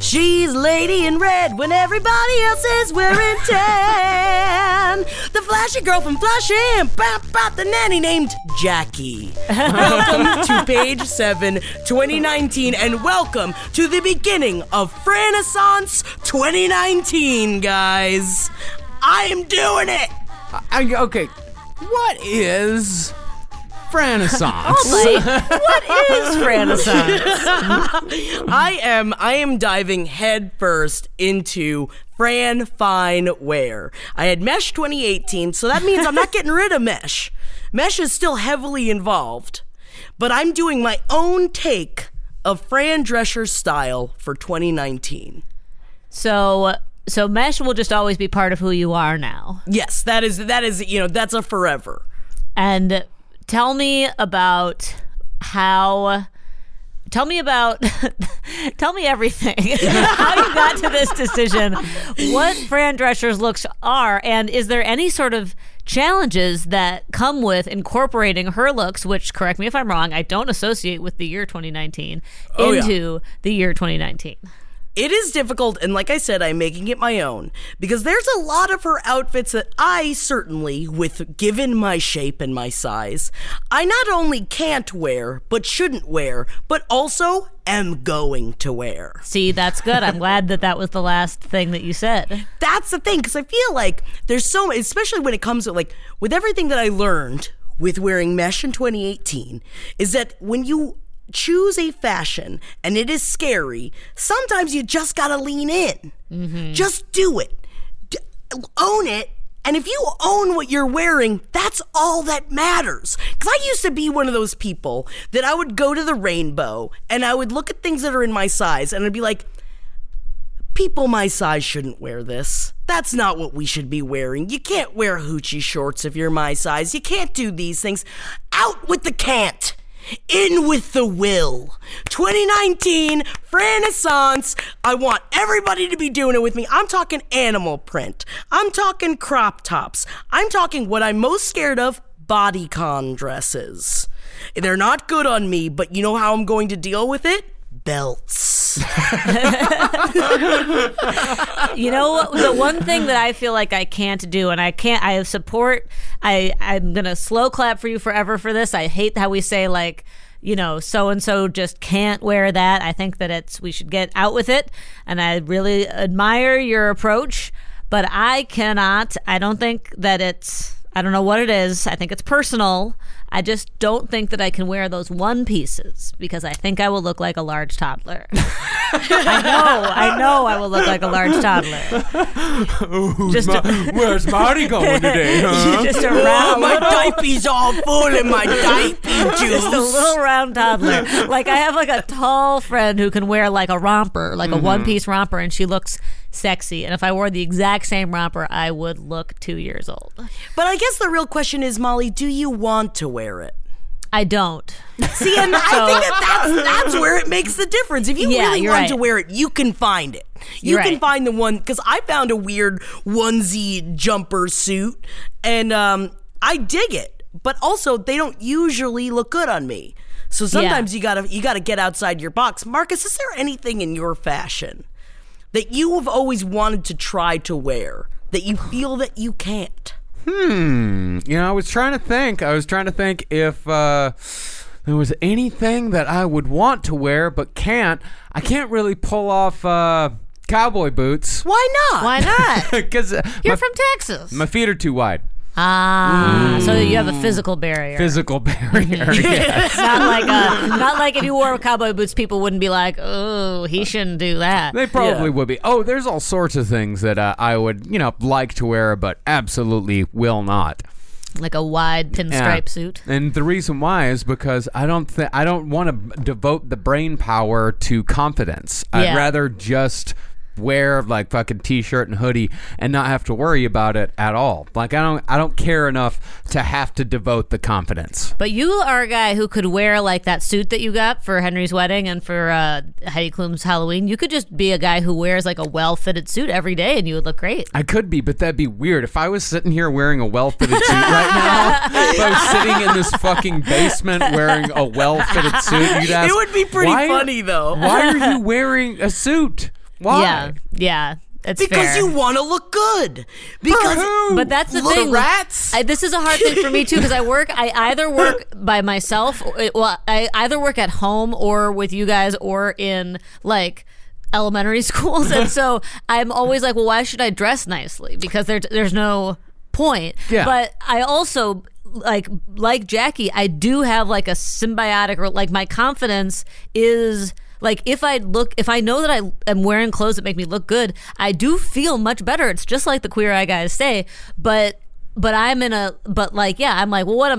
She's lady in red when everybody else is wearing tan. The flashy girl from Flushing, the nanny named Jackie. Welcome to page 7, 2019, and welcome to the beginning of Franaissance 2019, guys. I'm doing it. Okay. What is Franaissance? What is Franaissance? I am diving headfirst into Fran Fine Wear. I had Mesh 2018, so that means I'm not getting rid of Mesh. Mesh is still heavily involved, but I'm doing my own take of Fran Drescher's style for 2019. So Mesh will just always be part of who you are now. Yes, that is that's a forever. And tell me everything. How you got to this decision, what Fran Drescher's looks are, and is there any sort of challenges that come with incorporating her looks, which, correct me if I'm wrong, I don't associate with the year 2019, the year 2019. It is difficult, and like I said, I'm making it my own, because there's a lot of her outfits that I certainly, given my shape and my size, I not only can't wear, but shouldn't wear, but also am going to wear. See, that's good. I'm glad that was the last thing that you said. That's the thing, because I feel like there's so much, especially when it comes to, with everything that I learned with wearing Mesh in 2018, is that when you choose a fashion and it is scary, sometimes you just gotta lean in. Mm-hmm. Just do it. Own it. And if you own what you're wearing, that's all that matters. Because I used to be one of those people that I would go to the Rainbow and I would look at things that are in my size and I'd be like, people my size shouldn't wear this. That's not what we should be wearing. You can't wear hoochie shorts if you're my size. You can't do these things. Out with the can't. In with the will. 2019, Franaissance. I want everybody to be doing it with me. I'm talking animal print. I'm talking crop tops. I'm talking what I'm most scared of, bodycon dresses. They're not good on me, but you know how I'm going to deal with it? Belts. You know, the one thing that I feel like I can't do, and I'm going to slow clap for you forever for this. I hate how we say so-and-so just can't wear that. I think that we should get out with it. And I really admire your approach, but I don't know what it is. I think it's personal. I just don't think that I can wear those one pieces because I think I will look like a large toddler. I know I will look like a large toddler. Where's Marty going today, huh? Just my diaper's all full in my diaper juice. Just a little round toddler. I have a tall friend who can wear a romper, a one-piece romper, and she looks sexy. And if I wore the exact same romper, I would look 2 years old. But I guess the real question is, Molly, do you want to wear it? I don't. See, and I think that's where it makes the difference. If you really want to wear it, you can find it. You can find the one, because I found a weird onesie jumper suit, and I dig it. But also, they don't usually look good on me. So sometimes you gotta get outside your box. Marcus, is there anything in your fashion that you have always wanted to try to wear that you feel that you can't? You know, I was trying to think if there was anything that I would want to wear but can't. I can't really pull off cowboy boots. Why not? Because you're from Texas. My feet are too wide. Ah, so you have a physical barrier. Yes. Not like if you wore cowboy boots, people wouldn't be like, oh, he shouldn't do that. They probably would be. Oh, there's all sorts of things that I would, like to wear, but absolutely will not. Like a wide pinstripe suit. And the reason why is because I don't want to devote the brain power to confidence. Yeah. I'd rather just wear like fucking t-shirt and hoodie and not have to worry about it at all. Like I don't care enough to have to devote the confidence. But you are a guy who could wear like that suit that you got for Henry's wedding and for Heidi Klum's Halloween. You could just be a guy who wears like a well-fitted suit every day and you would look great. I could be, but that'd be weird. If I was sitting here wearing a well-fitted suit right now, if I was sitting in this fucking basement wearing a well-fitted suit, you'd ask, it would be pretty funny though. Why are you wearing a suit? Why? Yeah, it's because fair. You want to look good. Because, for who? But that's the thing. Rats? This is a hard thing for me too because I either work by myself. I either work at home or with you guys or in like elementary schools, and so I'm always like, well, why should I dress nicely? Because there's no point. Yeah. But I also. Like Jackie, I do have like a symbiotic, or like my confidence is like if I know that I am wearing clothes that make me look good, I do feel much better. It's just like the Queer Eye guys say, but well, what am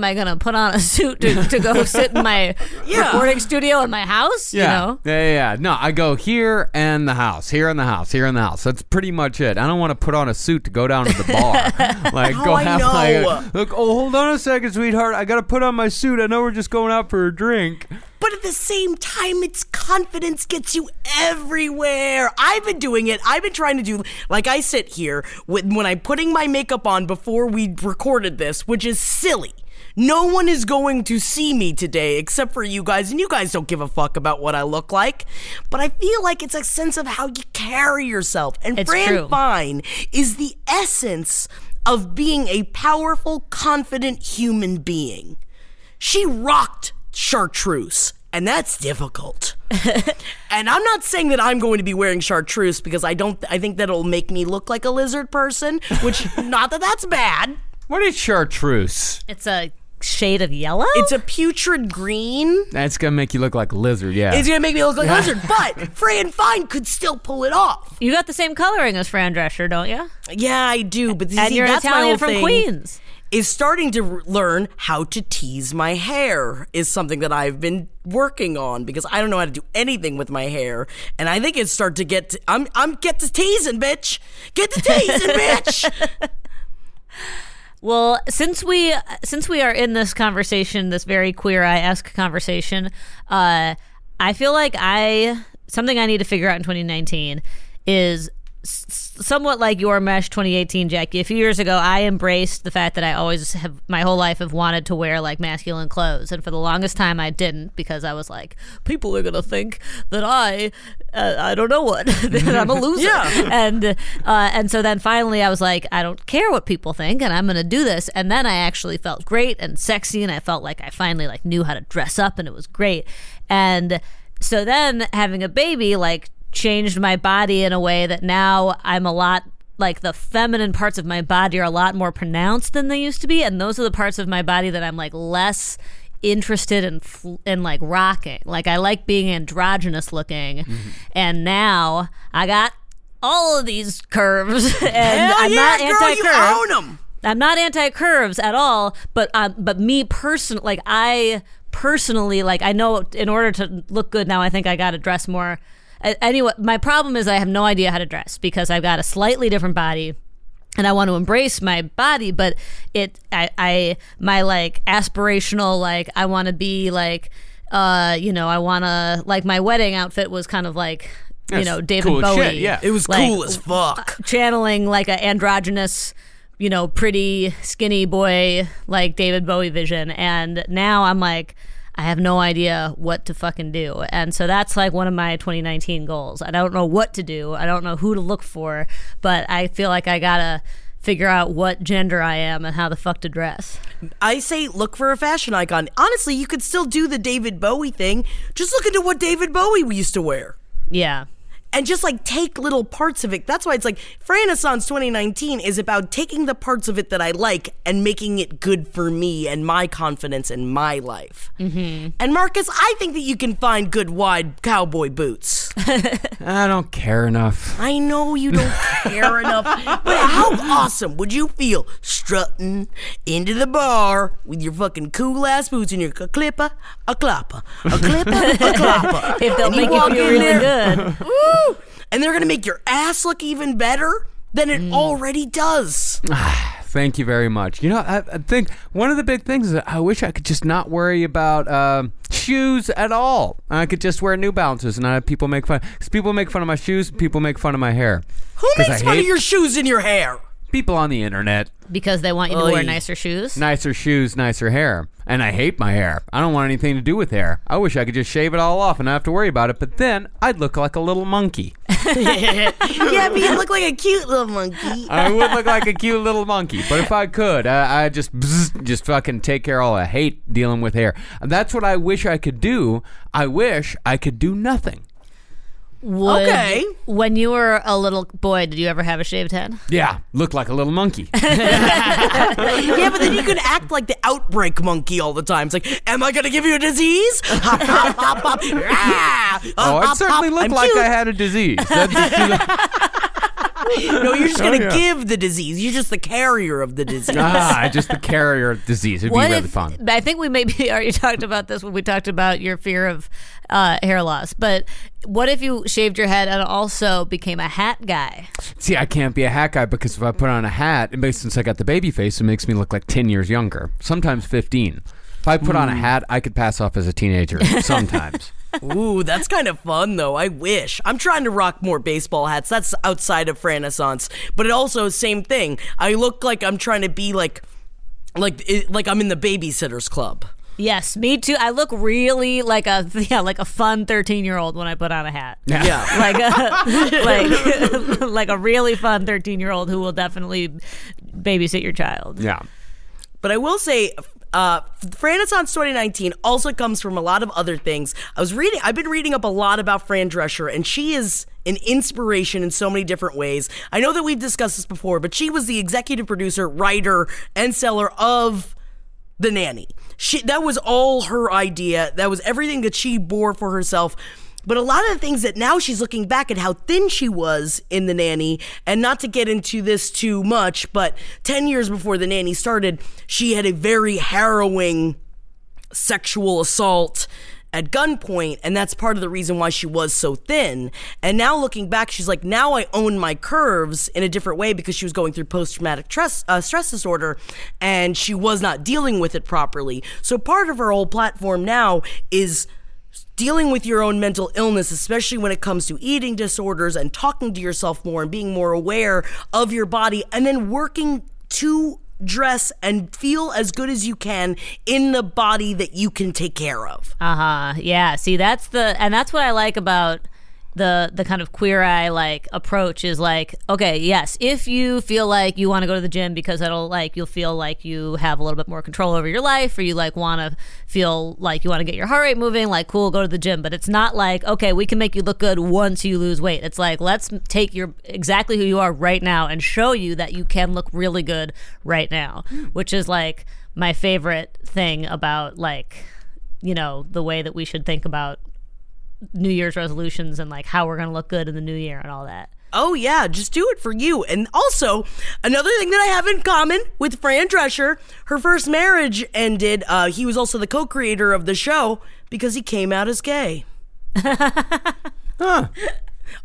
I gonna put on a suit to go sit in my recording studio in my house? Yeah. You know? Yeah. No, I go here and the house. That's pretty much it. I don't want to put on a suit to go down to the bar. Hold on a second, sweetheart. I gotta put on my suit. I know we're just going out for a drink. But at the same time, it's confidence gets you everywhere. I've been doing it. I've been trying to do, like I sit here when I'm putting my makeup on before we recorded this, which is silly. No one is going to see me today except for you guys, and you guys don't give a fuck about what I look like. But I feel like it's a sense of how you carry yourself. And it's Fran true. Fine is the essence of being a powerful, confident human being. She rocked chartreuse, and that's difficult. And I'm not saying that I'm going to be wearing chartreuse because I think that'll make me look like a lizard person, which not that that's bad. What is chartreuse? It's a shade of yellow? It's a putrid green. That's gonna make you look like a lizard, yeah. It's gonna make me look like a lizard, but Fran Fine could still pull it off. You got the same coloring as Fran Drescher, don't you? Yeah, I do, but and you're that's Italian my whole from thing. Queens. Is starting to learn how to tease my hair is something that I've been working on because I don't know how to do anything with my hair, and I think it's start to get to, I'm get to teasing, bitch. Get to teasing, bitch. Well, since we are in this conversation, this very Queer Eye-esque conversation, I feel like something I need to figure out in 2019 is. Somewhat like your mesh 2018, Jackie. A few years ago, I embraced the fact that I always have, my whole life, have wanted to wear like masculine clothes, and for the longest time, I didn't because I was like, people are gonna think that I don't know what, that I'm a loser. Yeah. And so then finally, I was like, I don't care what people think, and I'm gonna do this. And then I actually felt great and sexy, and I felt like I finally like knew how to dress up, and it was great. And so then having a baby, like. Changed my body in a way that now I'm a lot like the feminine parts of my body are a lot more pronounced than they used to be, and those are the parts of my body that I'm like less interested in like rocking. Like I like being androgynous looking, and now I got all of these curves, and I'm not anti-curves. You own them. I'm not anti-curves at all, but me personally, like I personally like I know in order to look good now, I think I got to dress more. Anyway, my problem is I have no idea how to dress because I've got a slightly different body and I want to embrace my body, but my like aspirational, like I want to be like, I want to, like my wedding outfit was kind of like, David Bowie. Shit, yeah. It was like, cool as fuck. Channeling like an androgynous, pretty skinny boy, like David Bowie vision. And now I'm like, I have no idea what to fucking do. And so that's like one of my 2019 goals. I don't know what to do. I don't know who to look for, but I feel like I gotta figure out what gender I am and how the fuck to dress. I say look for a fashion icon. Honestly, you could still do the David Bowie thing. Just look into what David Bowie used to wear. Yeah. And just like take little parts of it. That's why it's like Franaissance 2019 is about taking the parts of it that I like and making it good for me and my confidence in my life. Mm-hmm. And Marcus, I think that you can find good wide cowboy boots. I don't care enough. I know you don't care enough. But how awesome would you feel strutting into the bar with your fucking cool ass boots and your clipper, a clopper, a clipper, a clopper. If they'll make you feel really good. Woo! And they're going to make your ass look even better than it already does. Thank you very much. You know, I think one of the big things is I wish I could just not worry about shoes at all. I could just wear New Balances and not have people make fun. Because people make fun of my shoes, people make fun of my hair. Who makes fun of your shoes and your hair? People on the internet. Because they want you to wear nicer shoes? Nicer shoes, nicer hair. And I hate my hair. I don't want anything to do with hair. I wish I could just shave it all off and not have to worry about it, but then I'd look like a little monkey. Yeah, but you'd look like a cute little monkey. I would look like a cute little monkey, but if I could, I'd just fucking take care of all. I hate dealing with hair. And that's what I wish I could do. I wish I could do nothing. When you were a little boy, did you ever have a shaved head? Yeah, looked like a little monkey. Yeah, but then you could act like the outbreak monkey all the time. It's like, am I going to give you a disease? Hop, hop, hop, hop. Ah, oh, I certainly looked like cute. I had a disease. No, you're just going to give the disease. You're just the carrier of the disease. Just the carrier of disease. It'd be really fun. I think we maybe already talked about this when we talked about your fear of hair loss. But what if you shaved your head and also became a hat guy? See, I can't be a hat guy because if I put on a hat, since I got the baby face, it makes me look like 10 years younger, sometimes 15. If I put on a hat, I could pass off as a teenager sometimes. Ooh, that's kind of fun, though. I wish. I'm trying to rock more baseball hats. That's outside of Franaissance. But it also, same thing. I look like I'm trying to be like I'm in the Babysitters Club. Yes, me too. I look really like a fun 13-year-old when I put on a hat. Yeah. like a really fun 13-year-old who will definitely babysit your child. Yeah. But I will say... Franaissance 2019 also comes from a lot of other things. I've been reading up a lot about Fran Drescher, and she is an inspiration in so many different ways. I know that we've discussed this before, but she was the executive producer, writer, and seller of The Nanny. That was all her idea. That was everything that she bore for herself. But a lot of the things that now she's looking back at how thin she was in The Nanny, and not to get into this too much, but 10 years before The Nanny started, she had a very harrowing sexual assault at gunpoint, and that's part of the reason why she was so thin. And now looking back, she's like, now I own my curves in a different way, because she was going through post-traumatic stress disorder, and she was not dealing with it properly. So part of her whole platform now is... dealing with your own mental illness, especially when it comes to eating disorders and talking to yourself more and being more aware of your body, and then working to dress and feel as good as you can in the body that you can take care of. Yeah. See, that's what I like about the kind of queer eye like approach is like, okay, yes, if you feel like you want to go to the gym because it'll like, you'll feel like you have a little bit more control over your life, or you like want to feel like you want to get your heart rate moving, like cool, go to the gym. But it's not like, okay, we can make you look good once you lose weight. It's like, let's take your exactly who you are right now and show you that you can look really good right now, which is like my favorite thing about like, you know, the way that we should think about New Year's resolutions and like how we're gonna look good in the new year and all that. Oh yeah, just do it for you. And also another thing that I have in common with Fran Drescher, her first marriage ended. He was also the co-creator of the show because he came out as gay. Huh.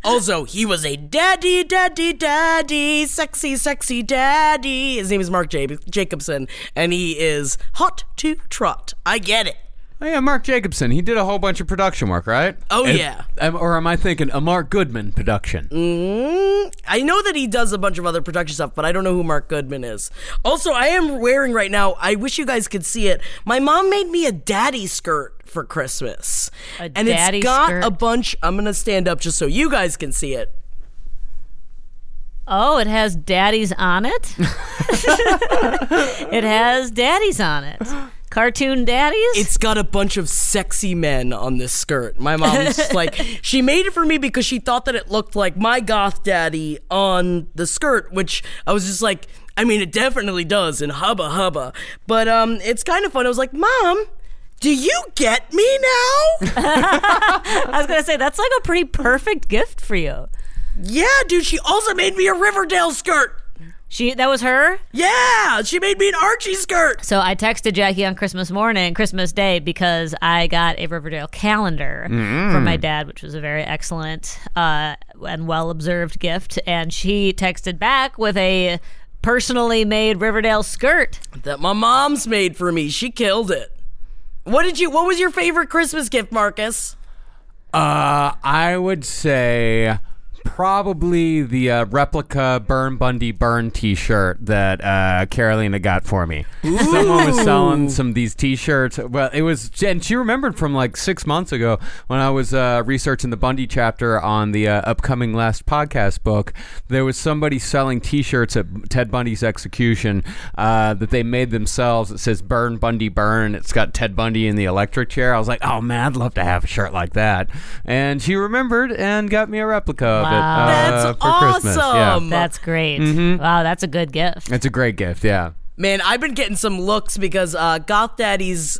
Also, he was a daddy, sexy daddy. His name is Marc Jacobson, and he is hot to trot. I get it. Oh, yeah, Marc Jacobson. He did a whole bunch of production work, right? Oh, yeah. Or am I thinking a Mark Goodman production? I know that he does a bunch of other production stuff, but I don't know who Mark Goodman is. Also, I am wearing right now, I wish you guys could see it, my mom made me a daddy skirt for Christmas. It's got a bunch. I'm going to stand up just so you guys can see it. Oh, it has daddies on it? It has daddies on it. Cartoon daddies? It's got a bunch of sexy men on this skirt. My mom's just like, she made it for me because she thought that it looked like my goth daddy on the skirt, which I was just like, I mean, it definitely does in Hubba Hubba. But it's kind of fun. I was like, Mom, do you get me now? I was going to say, that's like a pretty perfect gift for you. Yeah, dude, she also made me a Riverdale skirt. That was her? Yeah, she made me an Archie skirt. So I texted Jackie on Christmas Day, because I got a Riverdale calendar from my dad, which was a very excellent and well-observed gift. And she texted back with a personally made Riverdale skirt. That my mom's made for me. She killed it. What was your favorite Christmas gift, Marcus? I would say... probably the replica Burn Bundy Burn t-shirt that Carolina got for me. Ooh. Someone was selling some of these t-shirts. Well, and she remembered from like 6 months ago when I was researching the Bundy chapter on the upcoming Last Podcast book. There was somebody selling t-shirts at Ted Bundy's execution that they made themselves. It says Burn Bundy Burn. It's got Ted Bundy in the electric chair. I was like, oh man, I'd love to have a shirt like that. And she remembered and got me a replica of it. Wow. That's awesome. Yeah. That's great. Mm-hmm. Wow, that's a good gift. That's a great gift, yeah. Man, I've been getting some looks because Goth Daddy's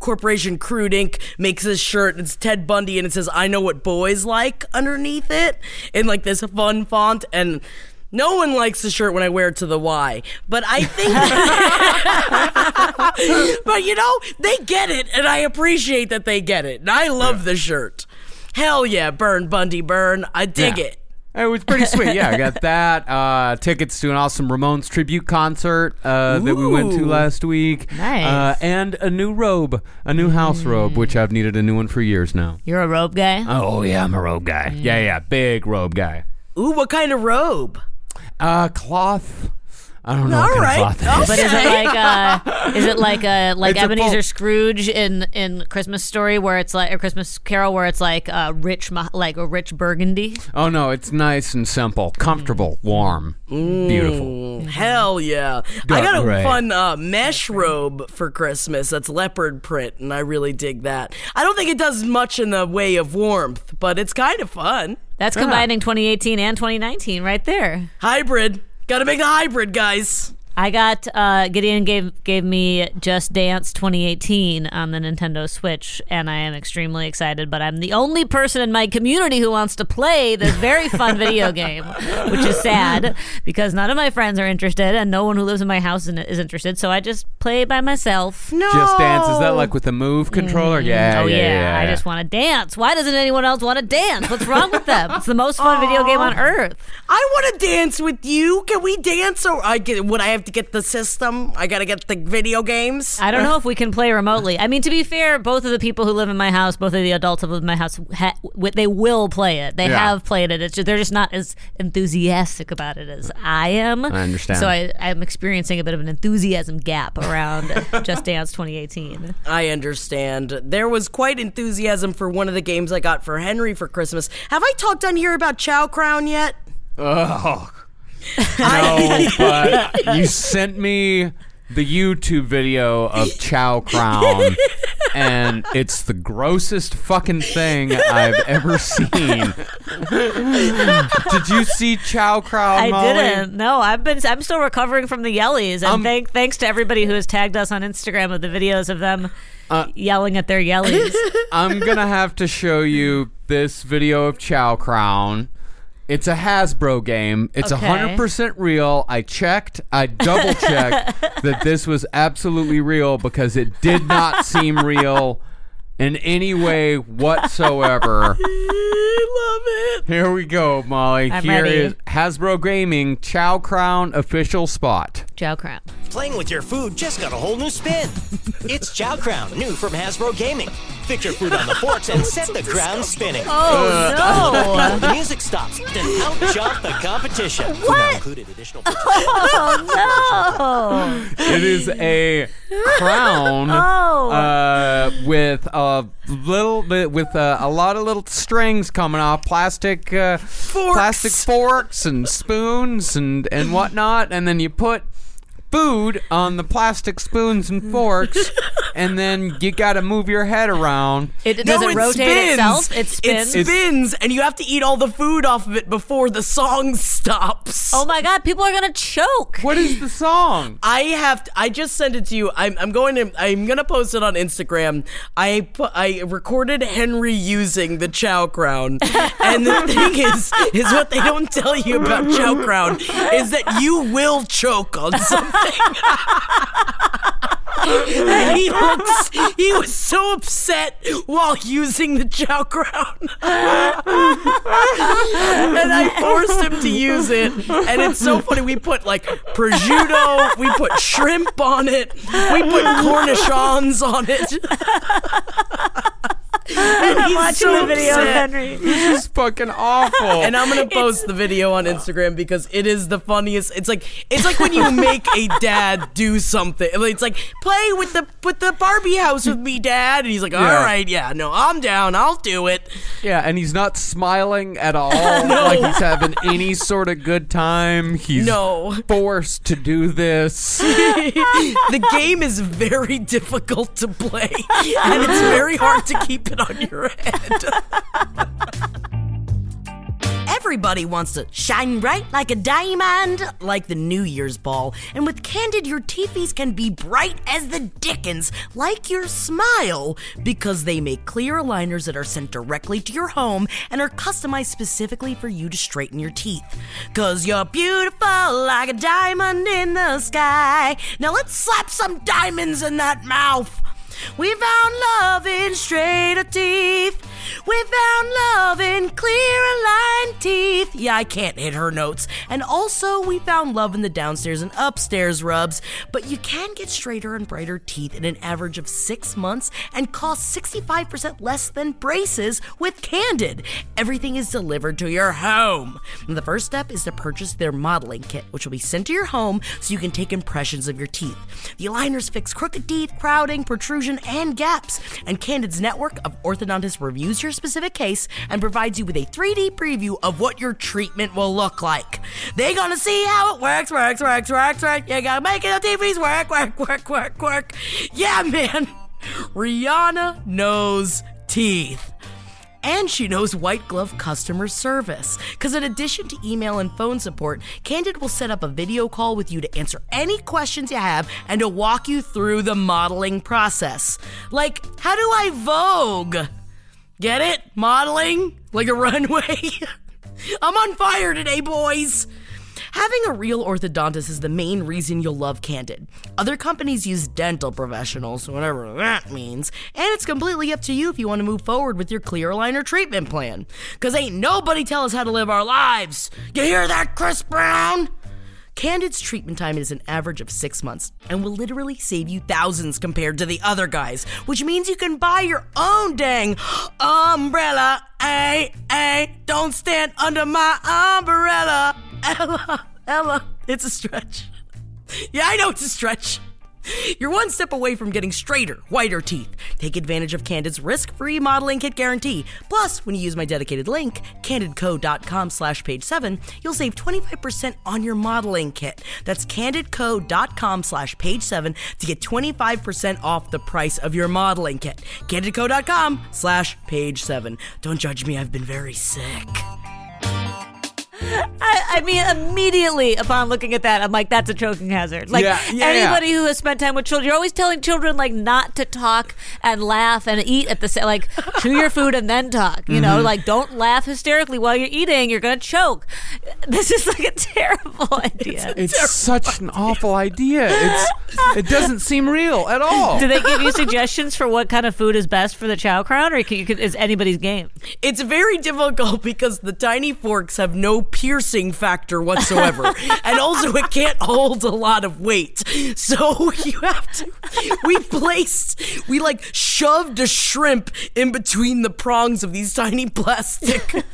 corporation Crude Inc. makes this shirt. It's Ted Bundy, and it says, I know what boys like underneath it, in like this fun font, and... no one likes the shirt when I wear it to the Y, but I think... but, you know, they get it, and I appreciate that they get it, and I love the shirt. Hell yeah, Burn Bundy Burn. I dig it. It was pretty sweet. Yeah, I got that. Tickets to an awesome Ramones tribute concert that we went to last week. Nice. And a new robe, a new house robe, which I've needed a new one for years now. You're a robe guy? Oh, yeah, I'm a robe guy. Mm. Yeah, big robe guy. Ooh, what kind of robe? Cloth. I don't know what kind of cloth it is. But is it like Ebenezer Scrooge in Christmas Story, where it's like, or Christmas Carol, where it's like a rich burgundy? Oh no, it's nice and simple, comfortable, warm, beautiful. Hell yeah! I got a fun mesh robe for Christmas that's leopard print, and I really dig that. I don't think it does much in the way of warmth, but it's kind of fun. That's combining 2018 and 2019 right there. Hybrid. Gotta make a hybrid, guys. I got, Gideon gave me Just Dance 2018 on the Nintendo Switch, and I am extremely excited, but I'm the only person in my community who wants to play this very fun video game, which is sad, because none of my friends are interested, and no one who lives in my house is interested, so I just play by myself. No! Just Dance, is that like with the Move controller? Mm-hmm. Yeah, I just want to dance. Why doesn't anyone else want to dance? What's wrong with them? It's the most fun video game on earth. I want to dance with you. Can we dance? Or would I have to get the system? I gotta get the video games. I don't know if we can play remotely. I mean, to be fair, both of the people who live in my house, both of the adults who live in my house, they will play it. They have played it. It's just, they're just not as enthusiastic about it as I am. I understand. So I'm experiencing a bit of an enthusiasm gap around Just Dance 2018. I understand. There was quite enthusiasm for one of the games I got for Henry for Christmas. Have I talked on here about Chow Crown yet? Oh, no, but you sent me the YouTube video of Chow Crown, and it's the grossest fucking thing I've ever seen. Did you see Chow Crown, Molly? I didn't. No, I'm still recovering from the Yellies, and thanks to everybody who has tagged us on Instagram with the videos of them yelling at their Yellies. I'm gonna have to show you this video of Chow Crown. It's a Hasbro game. It's 100% real. I double-checked that this was absolutely real, because it did not seem real in any way whatsoever. I love it. Here we go, Molly. Here is Hasbro Gaming Chow Crown official spot. Chow Crown. Playing with your food just got a whole new spin. It's Chow Crown, new from Hasbro Gaming. Fix your food on the forks and set the ground spinning. Oh, no. The music stops and out-jump the competition. What? Oh, no. It is a crown with a little bit, with a lot of little strings coming off, plastic forks and spoons and whatnot, and then you put food on the plastic spoons and forks, and then you gotta move your head around. Does it rotate itself? It spins. It spins, and you have to eat all the food off of it before the song stops. Oh my God, people are gonna choke. What is the song? I just sent it to you. I'm gonna post it on Instagram. I recorded Henry using the Chow Crown, and the thing is what they don't tell you about Chow Crown is that you will choke on something. He was so upset while using the Chow Crown, and I forced him to use it. And it's so funny. We put like prosciutto, we put shrimp on it, we put cornichons on it. And I'm watching the video of Henry. This is fucking awful. And I'm going to post the video on Instagram because it is the funniest. It's like when you make a dad do something. It's like, play with the Barbie house with me, Dad. And he's like, all right, I'm down. I'll do it. Yeah, and he's not smiling at all. No. Like he's having any sort of good time. He's forced to do this. The game is very difficult to play. And it's very hard to keep it on your head. Everybody wants to shine bright like a diamond, like the New Year's ball. And with Candid, your teepees can be bright as the dickens, like your smile, because they make clear aligners that are sent directly to your home and are customized specifically for you to straighten your teeth. 'Cause you're beautiful like a diamond in the sky. Now let's slap some diamonds in that mouth. We found love in straighter teeth. We found love in clear aligned teeth. Yeah, I can't hit her notes. And also, we found love in the downstairs and upstairs rubs. But you can get straighter and brighter teeth in an average of 6 months and cost 65% less than braces with Candid. Everything is delivered to your home. And the first step is to purchase their modeling kit, which will be sent to your home so you can take impressions of your teeth. The aligners fix crooked teeth, crowding, protrusion, and gaps. And Candid's network of orthodontists reviews your specific case and provides you with a 3D preview of what your treatment will look like. They're gonna see how it works. You gotta make it on TVs work. Yeah, man. Rihanna knows teeth. And she knows white glove customer service. Because in addition to email and phone support, Candid will set up a video call with you to answer any questions you have and to walk you through the modeling process. Like, how do I Vogue? Get it? Modeling? Like a runway? I'm on fire today, boys! Having a real orthodontist is the main reason you'll love Candid. Other companies use dental professionals, whatever that means, and it's completely up to you if you want to move forward with your clear aligner treatment plan. 'Cause ain't nobody tell us how to live our lives. You hear that, Chris Brown? Candid's treatment time is an average of 6 months and will literally save you thousands compared to the other guys, which means you can buy your own dang umbrella. Ay, don't stand under my umbrella. Ella, it's a stretch. Yeah, I know it's a stretch. You're one step away from getting straighter, whiter teeth. Take advantage of Candid's risk-free modeling kit guarantee. Plus, when you use my dedicated link, candidco.com/page7, you'll save 25% on your modeling kit. That's candidco.com/page7 to get 25% off the price of your modeling kit. Candidco.com/page7. Don't judge me, I've been very sick. I mean, immediately upon looking at that, I'm like, that's a choking hazard. Like, anybody who has spent time with children, you're always telling children, like, not to talk and laugh and eat at the same, like, chew your food and then talk. You know, like, don't laugh hysterically while you're eating. You're going to choke. This is, like, a terrible idea. It's such an awful idea. It doesn't seem real at all. Do they give you suggestions for what kind of food is best for the Chow Crown, or is anybody's game? It's very difficult because the tiny forks have no piercing factor whatsoever. And also it can't hold a lot of weight. So you have to, we shoved a shrimp in between the prongs of these tiny plastic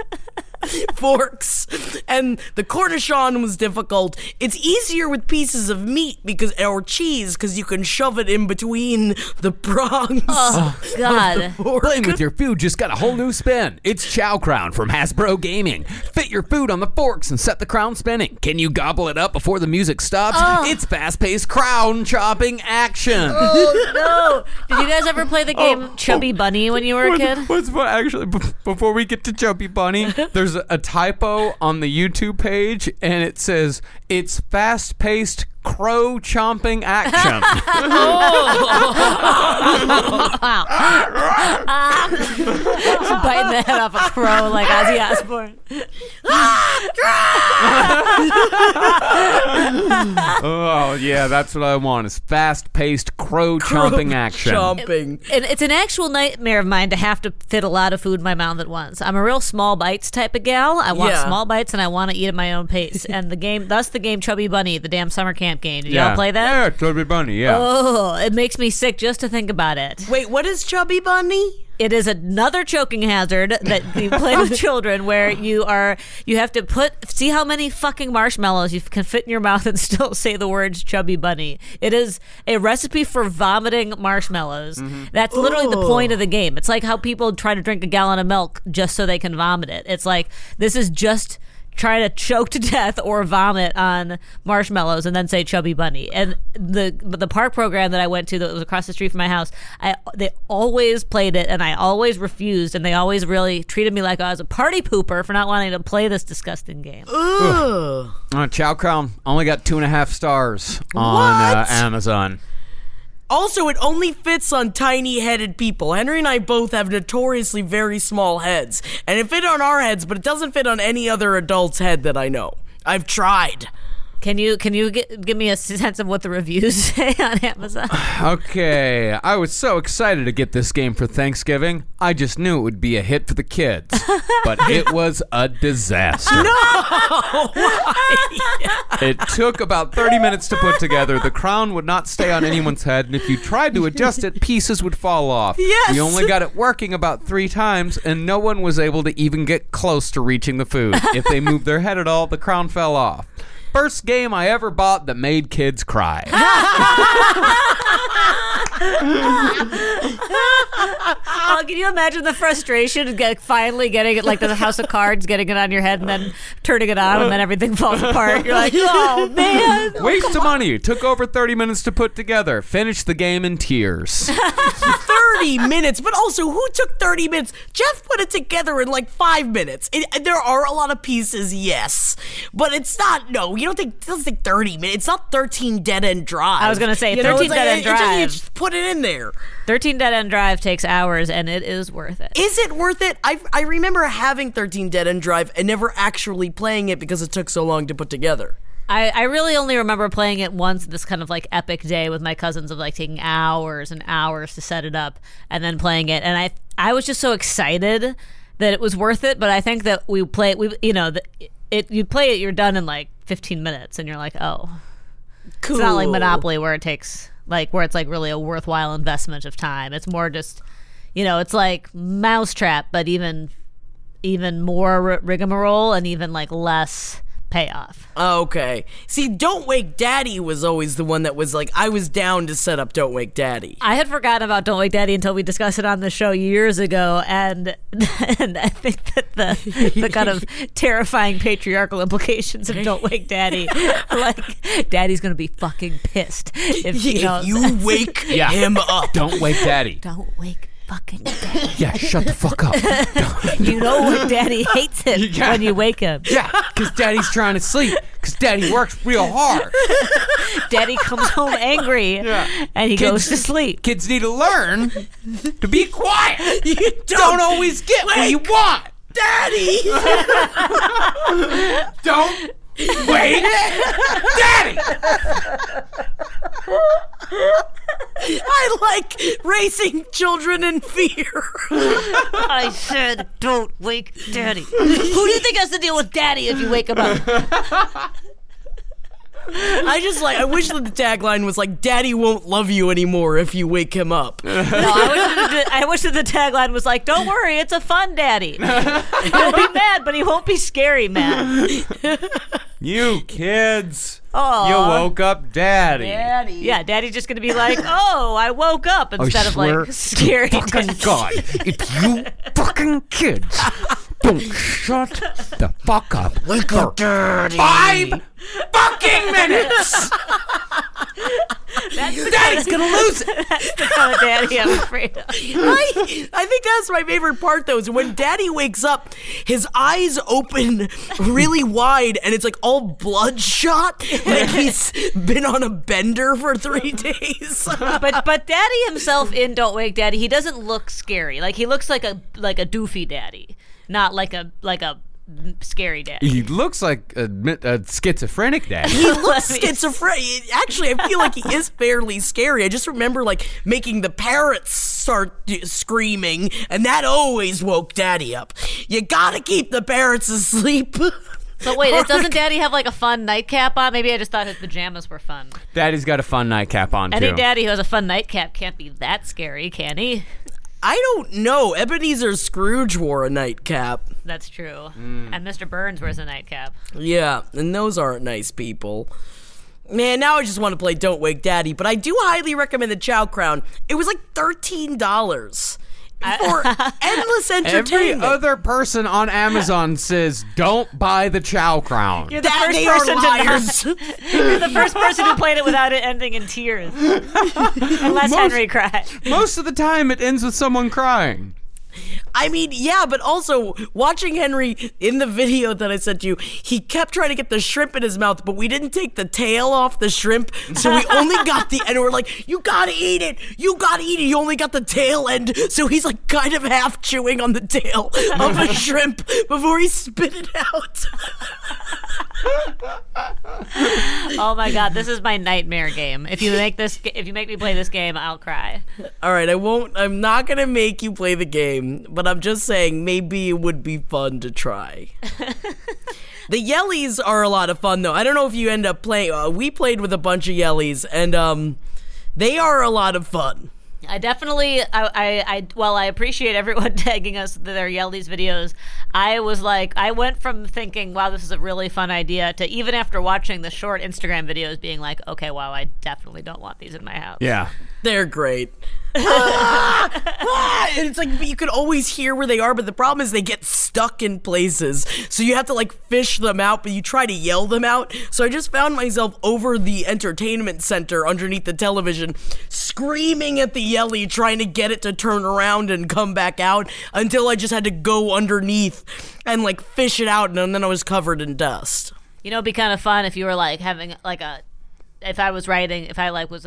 forks, and the cornichon was difficult. It's easier with pieces of meat or cheese because you can shove it in between the prongs. Oh, God. Playing with your food just got a whole new spin. It's Chow Crown from Hasbro Gaming. Fit your food on the forks and set the crown spinning. Can you gobble it up before the music stops? Oh. It's fast-paced crown chopping action. Oh, no. Did you guys ever play the game Chubby Bunny when you were a kid? Before we get to Chubby Bunny, there's a typo on the YouTube page, and it says it's fast-paced crow chomping action. Oh. Wow. Biting the head off a crow like Ozzy Osbourne. Oh yeah, that's what I want, is fast-paced crow chomping action. It's an actual nightmare of mine to have to fit a lot of food in my mouth at once. I'm a real small bites type of gal. I want small bites and I want to eat at my own pace. And the game Chubby Bunny, the damn summer camp game. Did y'all play that? Yeah, Chubby Bunny, yeah. Oh, it makes me sick just to think about it. Wait, what is Chubby Bunny? It is another choking hazard that you play with children, where you have to see how many fucking marshmallows you can fit in your mouth and still say the words Chubby Bunny. It is a recipe for vomiting marshmallows. Mm-hmm. That's literally the point of the game. It's like how people try to drink a gallon of milk just so they can vomit it. It's like, this is just try to choke to death or vomit on marshmallows and then say Chubby Bunny. And the park program that I went to that was across the street from my house, they always played it and I always refused, and they always really treated me like I was a party pooper for not wanting to play this disgusting game. Ooh. Chow Crown only got 2.5 stars on Amazon. Also, it only fits on tiny-headed people. Henry and I both have notoriously very small heads. And it fit on our heads, but it doesn't fit on any other adult's head that I know. I've tried. Can you give me a sense of what the reviews say on Amazon? Okay. I was so excited to get this game for Thanksgiving. I just knew it would be a hit for the kids. But it was a disaster. No! It took about 30 minutes to put together. The crown would not stay on anyone's head, and if you tried to adjust it, pieces would fall off. Yes! We only got it working about 3 times, and no one was able to even get close to reaching the food. If they moved their head at all, the crown fell off. First game I ever bought that made kids cry. Oh, can you imagine the frustration of finally getting it, like the House of Cards, getting it on your head and then turning it on and then everything falls apart? You're like, oh, man. Waste of money. Took over 30 minutes to put together. Finished the game in tears. 30 minutes? But also, who took 30 minutes? Jeff put it together in 5 minutes. There are a lot of pieces, yes. But it's not, no, you don't think, it doesn't take 30 minutes. It's not 13 Dead End Drive. I was going to say, 13 Dead End Drive. You just put it in there. 13 Dead End Drive takes hours, and it is worth it. Is it worth it? I remember having 13 Dead End Drive and never actually playing it because it took so long to put together. I really only remember playing it once, this kind of epic day with my cousins of taking hours and hours to set it up and then playing it. And I was just so excited that it was worth it. But I think that we play it, you play it, you're done in 15 minutes and you're like, oh, cool. It's not like Monopoly where it takes where it's really a worthwhile investment of time. It's more just, it's like Mousetrap, but even more rigmarole and even less payoff. Okay. See, Don't Wake Daddy was always the one that was I was down to set up Don't Wake Daddy. I had forgotten about Don't Wake Daddy until we discussed it on the show years ago, and I think that the kind of terrifying patriarchal implications of Don't Wake Daddy, Daddy's gonna be fucking pissed if you wake him up. Don't wake Daddy. Don't wake fucking Daddy. Yeah, shut the fuck up. You know what, Daddy hates him when you wake him. Yeah, because Daddy's trying to sleep. Because Daddy works real hard. Daddy comes home angry and he goes to sleep. Kids need to learn to be quiet. You don't always get what you want. Daddy! Don't wait, Daddy! I like raising children in fear. I said, don't wake Daddy. Who do you think has to deal with Daddy if you wake him up? I wish that the tagline was like, Daddy won't love you anymore if you wake him up. No, I wish that the tagline was like, don't worry, it's a fun daddy. He'll be mad, but he won't be scary mad. You kids. Aww. You woke up Daddy. Yeah, Daddy's just going to be like, oh, I woke up, instead of like scary to fucking Daddy. God, it's you fucking kids. Don't shut the fuck up. Wake up, Daddy. 5 fucking minutes. Daddy's going to lose it. That's the kind of Daddy I'm afraid of. I think that's my favorite part, though, is when Daddy wakes up, his eyes open really wide, and it's like all bloodshot. Like he's been on a bender for 3 days. But Daddy himself in Don't Wake Daddy, he doesn't look scary. Like he looks like a doofy daddy, not like a scary daddy. He looks like a schizophrenic daddy. He looks schizophrenic. Actually, I feel like he is fairly scary. I just remember making the parrots start screaming, and that always woke Daddy up. You gotta keep the parrots asleep. But wait, doesn't Daddy have a fun nightcap on? Maybe I just thought his pajamas were fun. Daddy's got a fun nightcap on, too. Any daddy who has a fun nightcap can't be that scary, can he? I don't know. Ebenezer Scrooge wore a nightcap. That's true. Mm. And Mr. Burns wears a nightcap. Yeah, and those aren't nice people. Man, now I just want to play Don't Wake Daddy, but I do highly recommend the Chow Crown. It was $13. For endless entertainment. Every other person on Amazon says, don't buy the Chow Crown. You're the You're the first person who played it without it ending in tears. Unless Henry cried. Most of the time it ends with someone crying. I mean, yeah, but also watching Henry in the video that I sent you, he kept trying to get the shrimp in his mouth, but we didn't take the tail off the shrimp, so we only got the end. We're like, you gotta eat it. You gotta eat it. You only got the tail end. So he's kind of half chewing on the tail of a shrimp before he spit it out. Oh my God, this is my nightmare game. If you make me play this game, I'll cry. All right, I won't. I'm not gonna make you play the game, but I'm just saying maybe it would be fun to try. The Yellies are a lot of fun, though. I don't know if you end up playing. We played with a bunch of Yellies, and they are a lot of fun. I definitely, I appreciate everyone tagging us their Yellies videos. I was I went from thinking, wow, this is a really fun idea, to even after watching the short Instagram videos being like, okay, wow, I definitely don't want these in my house. Yeah. They're great. And it's you could always hear where they are, but the problem is they get stuck in places. So you have to fish them out, but you try to yell them out. So I just found myself over the entertainment center underneath the television, screaming at the Yelly, trying to get it to turn around and come back out, until I just had to go underneath and fish it out, and then I was covered in dust. You know, it'd be kind of fun if you were having if I was a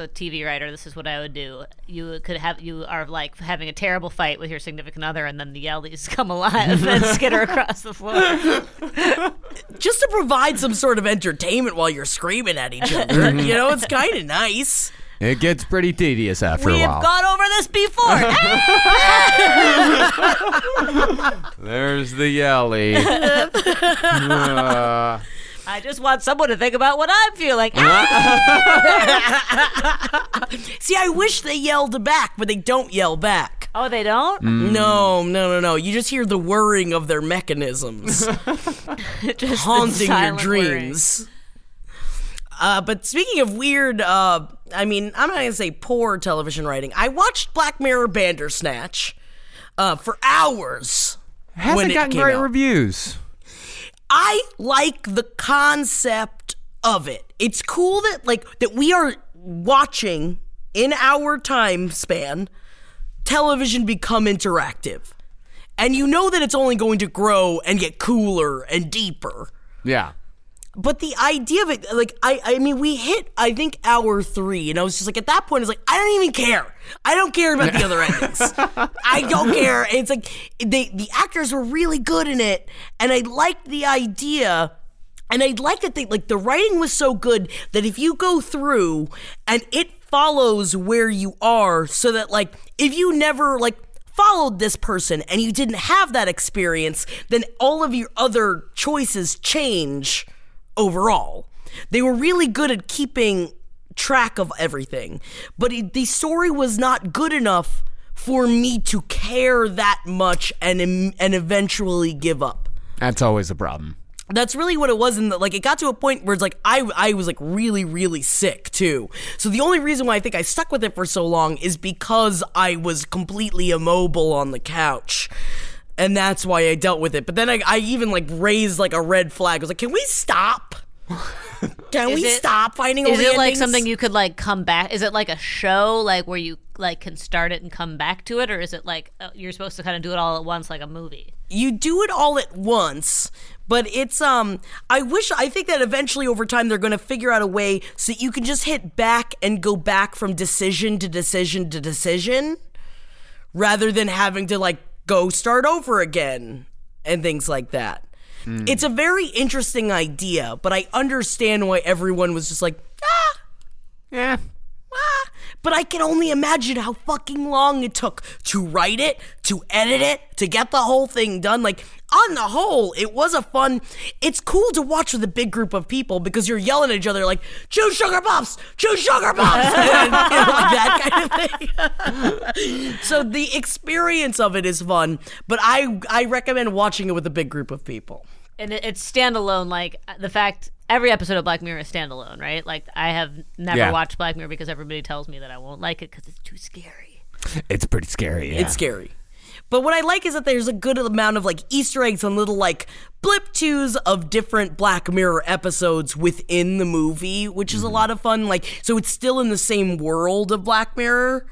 TV writer, this is what I would do. You are having a terrible fight with your significant other, and then the Yellies come alive and skitter across the floor. Just to provide some sort of entertainment while you're screaming at each other. It's kind of nice. It gets pretty tedious after a while. We've gone over this before. There's the Yelly. I just want someone to think about what I'm feeling. See, I wish they yelled back, but they don't yell back. Oh, they don't? Mm. No. You just hear the whirring of their mechanisms. Just haunting your dreams. But speaking of weird, I'm not going to say poor television writing. I watched Black Mirror Bandersnatch for hours. Hasn't gotten great reviews. I like the concept of it. It's cool that that we are watching in our time span television become interactive. And you know that it's only going to grow and get cooler and deeper. Yeah. But the idea of it, we hit, I think, hour 3, and I was just at that point, it's I don't even care. I don't care about the other endings. I don't care. And it's the actors were really good in it, and I liked the idea, and I liked that the writing was so good that if you go through and it follows where you are, so that, like, if you never, like, followed this person and you didn't have that experience, then all of your other choices change overall. They were really good at keeping track of everything, but the story was not good enough for me to care that much and eventually give up. That's always a problem. That's really what it was, in that, like, it got to a point where it's like I was like really, really sick too. So the only reason why I think I stuck with it for so long is because I was completely immobile on the couch. And that's why I dealt with it. But then I even like raised like a red flag. I was like, can we stop? Can we stop finding all the endings? Is it like something you could like come back? Is it like a show, like where you like can start it and come back to it? Or is it like you're supposed to kind of do it all at once, like a movie? You do it all at once, but it's I think that eventually over time they're going to figure out a way so you can just hit back and go back from decision to decision to decision, rather than having to like go start over again and things like that. Mm. It's a very interesting idea, but I understand why everyone was just like, But I can only imagine how fucking long it took to write it, to edit it, to get the whole thing done. Like, on the whole, it was a fun... It's cool to watch with a big group of people because you're yelling at each other like, chew sugar pops! And, you know, like that kind of thing. So the experience of it is fun, but I recommend watching it with a big group of people. And it's standalone, like, the fact... Every episode of Black Mirror is standalone, right? Like, I have never watched Black Mirror because everybody tells me that I won't like it because it's too scary. It's pretty scary, yeah. It's scary. But what I like is that there's a good amount of, like, Easter eggs and little, like, blip-tos of different Black Mirror episodes within the movie, which is a lot of fun. Like, so it's still in the same world of Black Mirror.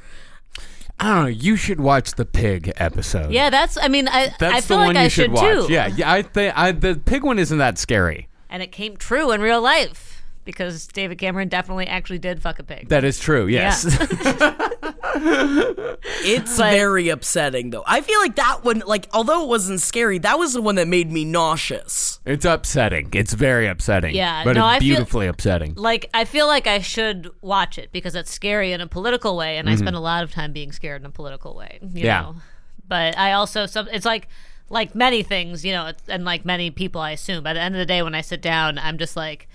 I don't know. You should watch the pig episode. Yeah, that's, I mean, I feel like I should watch. Too. Yeah, I the pig one isn't that scary. And it came true in real life because David Cameron definitely actually did fuck a pig. That is true, yes. Yeah. It's very upsetting, though. I feel like that one, like, although it wasn't scary, that was the one that made me nauseous. It's upsetting. It's very upsetting. Yeah. But it's beautifully upsetting. Like, I feel like I should watch it because it's scary in a political way, and I spend a lot of time being scared in a political way. You know? But I also, it's like... Like many things, you know, and like many people, I assume, by the end of the day when I sit down, I'm just like,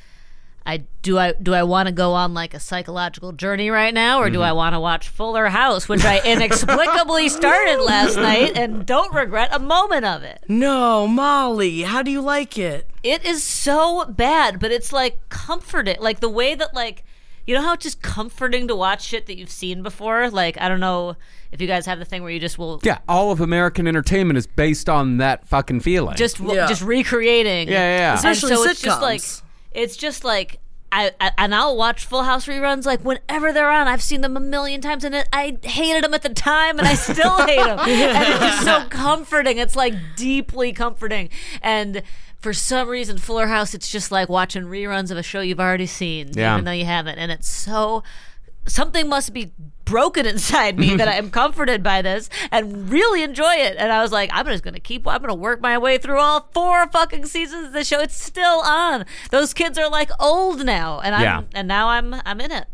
I want to go on like a psychological journey right now, or do I want to watch Fuller House, which I inexplicably started last night and don't regret a moment of it. No, Molly, how do you like it? It is so bad, but it's like comforting, like the way that like, you know how it's just comforting to watch shit that you've seen before? Like, I don't know if you guys have the thing where you just will... Yeah, all of American entertainment is based on that fucking feeling. Just recreating. Yeah. Especially so sitcoms. It's just like... I'll watch Full House reruns like whenever they're on. I've seen them a million times, and I hated them at the time, and I still hate them. And it's just so comforting. It's like deeply comforting. And for some reason, Fuller House, it's just like watching reruns of a show you've already seen, even though you haven't. And it's so... Something must be broken inside me that I am comforted by this and really enjoy it. And I was like, I'm going to work my way through all 4 fucking seasons of the show. It's still on. Those kids are like old now, and now I'm in it.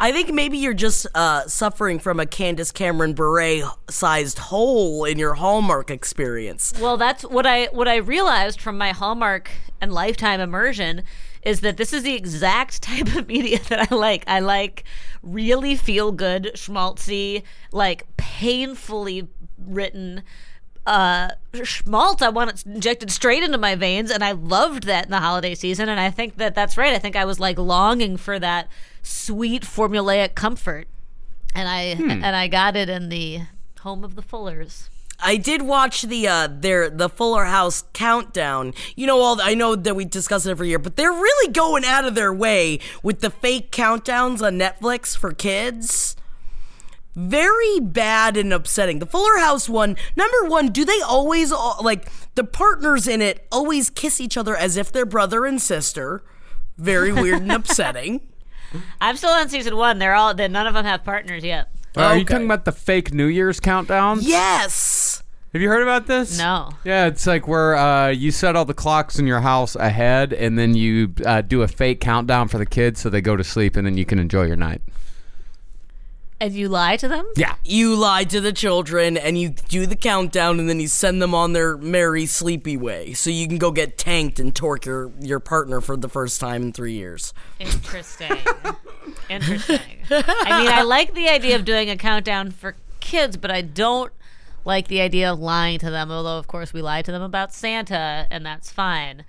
I think maybe you're just suffering from a Candace Cameron Bure-sized hole in your Hallmark experience. Well, that's what I realized from my Hallmark and Lifetime immersion is that this is the exact type of media that I like. I like really feel-good, schmaltzy, like painfully written schmaltz. I want it injected straight into my veins, and I loved that in the holiday season, and I think that's right. I think I was like longing for that sweet formulaic comfort, and I got it in the home of the Fullers. I did watch the Fuller House countdown. You know, I know that we discuss it every year, but they're really going out of their way with the fake countdowns on Netflix for kids. Very bad and upsetting. The Fuller House one, number one, do they always, like, the partners in it always kiss each other as if they're brother and sister? Very weird and upsetting. I'm still on season 1. None of them have partners yet. Are you talking about the fake New Year's countdown? Yes. Have you heard about this? No. Yeah, it's like where you set all the clocks in your house ahead, and then you do a fake countdown for the kids so they go to sleep, and then you can enjoy your night. And you lie to them? Yeah. You lie to the children, and you do the countdown, and then you send them on their merry, sleepy way, so you can go get tanked and torque your partner for the first time in 3 years. Interesting. Interesting. I mean, I like the idea of doing a countdown for kids, but I don't like the idea of lying to them, although, of course, we lie to them about Santa, and that's fine.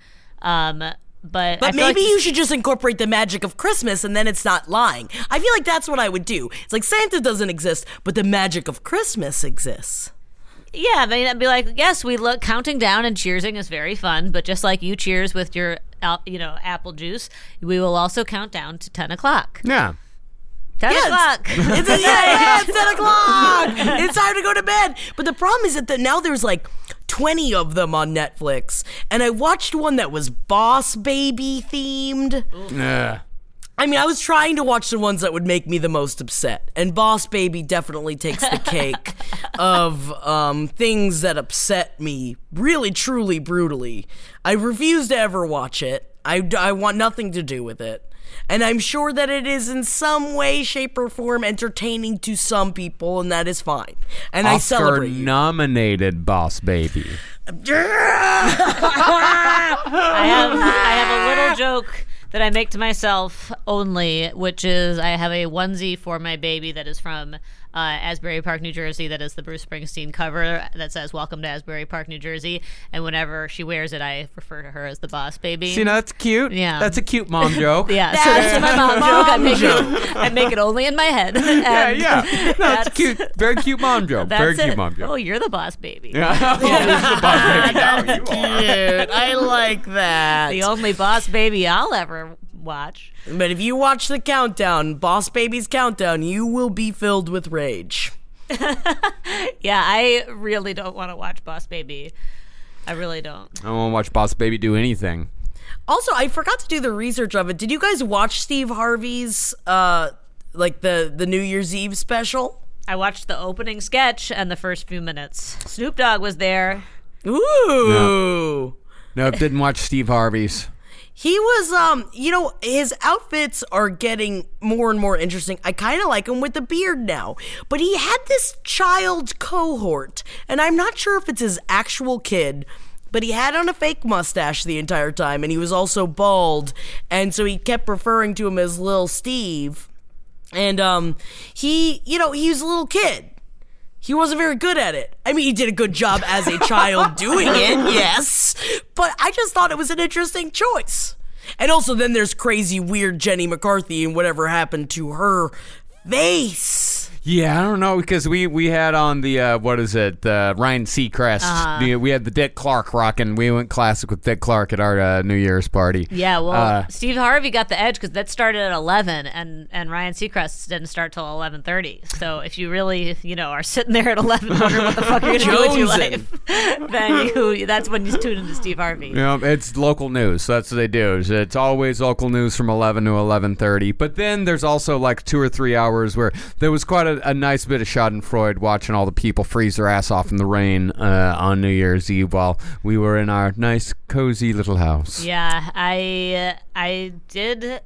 But maybe like you should just incorporate the magic of Christmas, and then it's not lying. I feel like that's what I would do. It's like Santa doesn't exist, but the magic of Christmas exists. Yeah, I mean, I'd be like, yes, we look, counting down and cheersing is very fun, but just like you cheers with your, apple juice, we will also count down to 10 o'clock. Yeah. 10 o'clock. It's 10 o'clock. It's time to go to bed. But the problem is that now there's like 20 of them on Netflix, and I watched one that was Boss Baby themed. Yeah. I mean, I was trying to watch the ones that would make me the most upset, and Boss Baby definitely takes the cake of things that upset me really, truly, brutally. I refuse to ever watch it. I want nothing to do with it. And I'm sure that it is in some way, shape, or form entertaining to some people, and that is fine. And I celebrate you. Oscar-nominated Boss Baby. I have a little joke that I make to myself only, which is I have a onesie for my baby that is from Asbury Park, New Jersey, that is the Bruce Springsteen cover that says "Welcome to Asbury Park, New Jersey," and whenever she wears it, I refer to her as the Boss Baby. See, now that's cute. Yeah, that's a cute mom joke. Yeah, so that's my mom joke. I make it only in my head. Yeah, that's cute. Very cute mom joke. Very cute mom joke. Oh, you're the Boss Baby. Yeah, the Boss Baby. That's cute. I like that. The only Boss Baby I'll ever watch. But if you watch the countdown, Boss Baby's countdown, you will be filled with rage. Yeah, I really don't want to watch Boss Baby. I really don't. I don't want to watch Boss Baby do anything. Also, I forgot to do the research of it. Did you guys watch Steve Harvey's, the New Year's Eve special? I watched the opening sketch and the first few minutes. Snoop Dogg was there. Ooh. No, didn't watch Steve Harvey's. He was, his outfits are getting more and more interesting. I kind of like him with the beard now. But he had this child cohort, and I'm not sure if it's his actual kid, but he had on a fake mustache the entire time, and he was also bald, and so he kept referring to him as Lil Steve. And he was a little kid. He wasn't very good at it. I mean, he did a good job as a child doing it, yes. But I just thought it was an interesting choice. And also then there's crazy, weird Jenny McCarthy and whatever happened to her face. Yeah, I don't know, because we had on the, Ryan Seacrest. We had the Dick Clark rocking. We went classic with Dick Clark at our New Year's party. Yeah, well, Steve Harvey got the edge because that started at 11, and Ryan Seacrest didn't start till 11:30. So if you really, are sitting there at 11 wondering what the fuck you're going to do with your life, then that's when you tune into Steve Harvey. Yeah, it's local news. So that's what they do. It's always local news from 11 to 11:30. But then there's also like 2 or 3 hours where there was quite a nice bit of schadenfreude watching all the people freeze their ass off in the rain on New Year's Eve while we were in our nice, cozy little house. Yeah, I did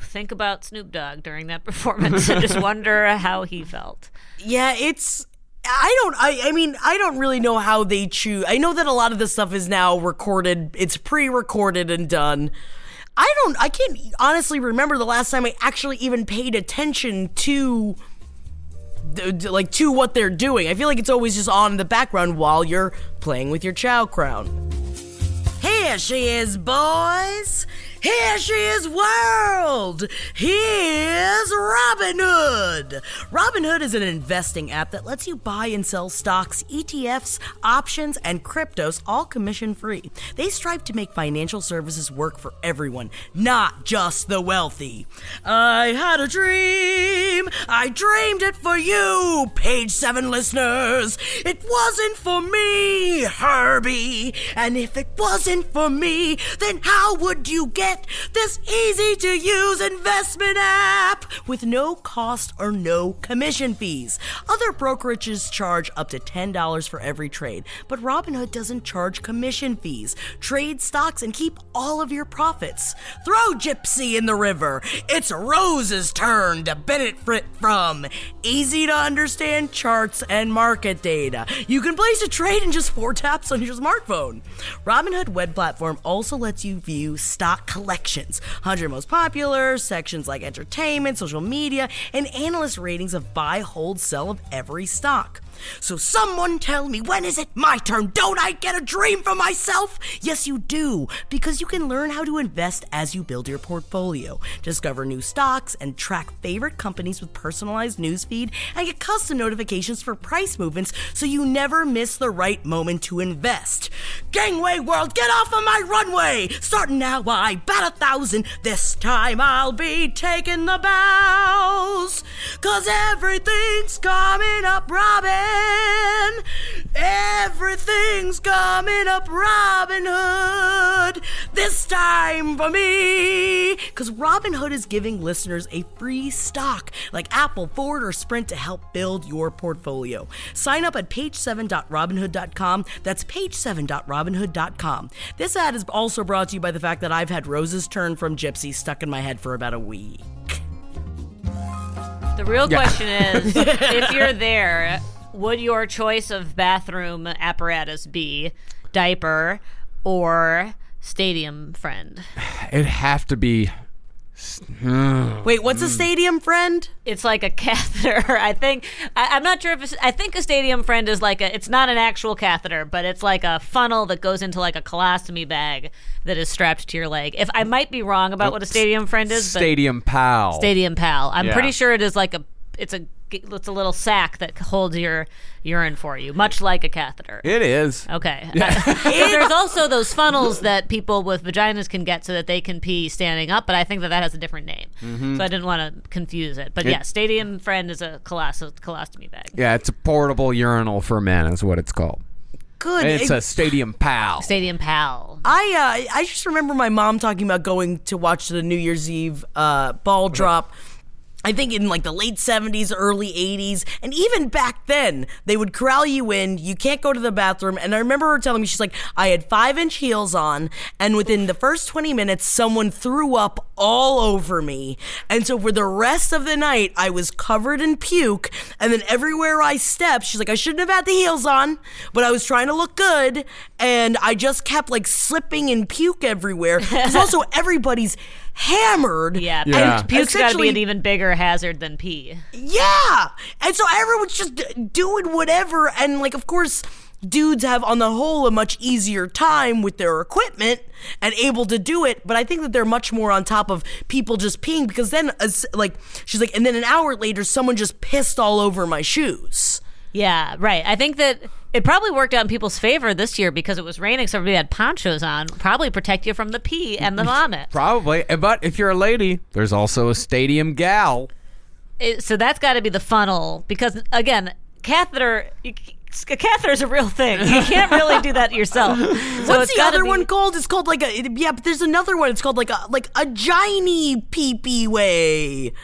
think about Snoop Dogg during that performance and just wonder how he felt. Yeah, I don't really know how they choose. I know that a lot of this stuff is now recorded. It's pre-recorded and done. I can't honestly remember the last time I actually even paid attention to what they're doing. I feel like it's always just on in the background while you're playing with your Chow Crown. Here she is, boys. Here she is, world! Here's Robinhood! Robinhood is an investing app that lets you buy and sell stocks, ETFs, options, and cryptos, all commission-free. They strive to make financial services work for everyone, not just the wealthy. I had a dream! I dreamed it for you, Page 7 listeners! It wasn't for me, Herbie! And if it wasn't for me, then how would you get it! This easy-to-use investment app with no cost or no commission fees. Other brokerages charge up to $10 for every trade, but Robinhood doesn't charge commission fees. Trade stocks and keep all of your profits. Throw Gypsy in the river. It's Rose's turn to benefit from easy-to-understand charts and market data. You can place a trade in just 4 taps on your smartphone. Robinhood web platform also lets you view stock collections, 100 most popular, sections like entertainment, social media, and analyst ratings of buy, hold, sell of every stock. So someone tell me, when is it my turn? Don't I get a dream for myself? Yes, you do, because you can learn how to invest as you build your portfolio, discover new stocks, and track favorite companies with personalized newsfeed, and get custom notifications for price movements so you never miss the right moment to invest. Gangway world, get off of my runway! Starting now, I bet 1,000. This time I'll be taking the bows, 'cause everything's coming up, Robin. Everything's coming up, Robin Hood. This time for me. Because Robin Hood is giving listeners a free stock like Apple, Ford, or Sprint to help build your portfolio. Sign up at page7.robinhood.com. That's page7.robinhood.com. This ad is also brought to you by the fact that I've had Rose's Turn from Gypsy stuck in my head for about a week. The real question is, if you're there, would your choice of bathroom apparatus be diaper or stadium friend? It'd have to be... Wait, what's a stadium friend? It's like a catheter, I think. I'm not sure if it's... I think a stadium friend is like a... It's not an actual catheter, but it's like a funnel that goes into like a colostomy bag that is strapped to your leg. If I might be wrong about what a stadium friend is, but... Stadium Pal. Stadium Pal. I'm pretty sure it is like a... It's a little sack that holds your urine for you, much like a catheter. It is. Okay. Yeah. There's also those funnels that people with vaginas can get so that they can pee standing up, but I think that has a different name. Mm-hmm. So I didn't want to confuse it. But yeah, Stadium Friend is a colostomy bag. Yeah, it's a portable urinal for men is what it's called. Good. And it's a Stadium Pal. Stadium Pal. I just remember my mom talking about going to watch the New Year's Eve ball drop. I think in like the late 70s, early 80s, and even back then, they would corral you in, you can't go to the bathroom, and I remember her telling me, she's like, I had 5-inch heels on, and within the first 20 minutes, someone threw up all over me, and so for the rest of the night, I was covered in puke, and then everywhere I stepped, she's like, I shouldn't have had the heels on, but I was trying to look good, and I just kept like slipping in puke everywhere, because also everybody's hammered. Yeah. And puke's got to be an even bigger hazard than pee. Yeah. And so everyone's just doing whatever. And like, of course, dudes have on the whole a much easier time with their equipment and able to do it. But I think that they're much more on top of people just peeing, because then like, she's like, and then an hour later, someone just pissed all over my shoes. Yeah, right. I think that it probably worked out in people's favor this year because it was raining, so everybody had ponchos on. Probably protect you from the pee and the vomit. Probably. But if you're a lady, there's also a stadium gal. So that's got to be the funnel because, again, a catheter is a real thing. You can't really do that yourself. What's the other one called? It's called like a... Yeah, but there's another one. It's called like a giny pee-pee way.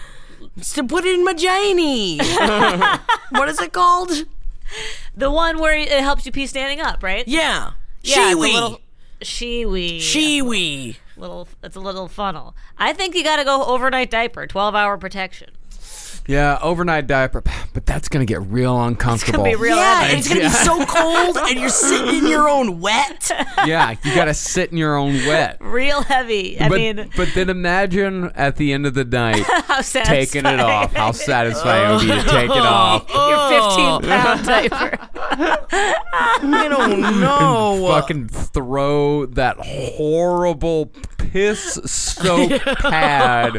It's to put in my janie. What is it called? The one where it helps you pee standing up, right? Yeah. She-Wee. She-Wee. She-Wee. It's a little funnel. I think you got to go overnight diaper, 12-hour protection. Yeah, overnight diaper, but that's going to get real uncomfortable. It's going to be real uncomfortable. It's going to be so cold, and you're sitting in your own wet. Yeah, you got to sit in your own wet. Real heavy. But then imagine at the end of the night taking it off. How satisfying it would be to take it off. Your 15-pound diaper. I don't know. And fucking throw that horrible piss soap pad.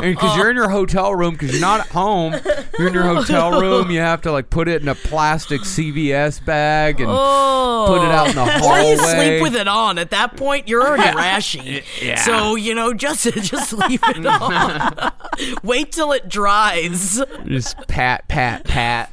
Because you're in your hotel room, because you're not at home. You're in your hotel room. You have to like put it in a plastic CVS bag and put it out in the hallway. Or you sleep with it on. At that point, you're already rashy. Yeah. So, just leave it on. Wait till it dries. Just pat.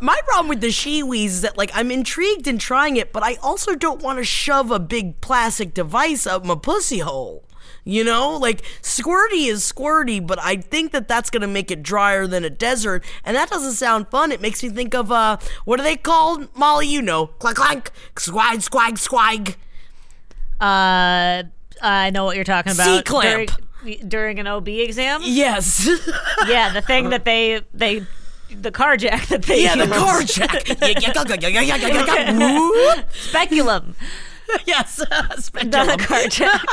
My problem with the She-Wee is that, like, I'm intrigued in trying it, but I also don't want to shove a big plastic device up my pussy hole. You know, like, squirty is squirty, but I think that that's going to make it drier than a desert, and that doesn't sound fun. It makes me think of, what are they called? Molly, you know. Clank, clank, squag, squag, squag. I know what you're talking about. C-clamp. During an OB exam? Yes. Yeah, the thing that they the car jack that they yeah, use. The car jack. Speculum. Yes, speculum. The car jack.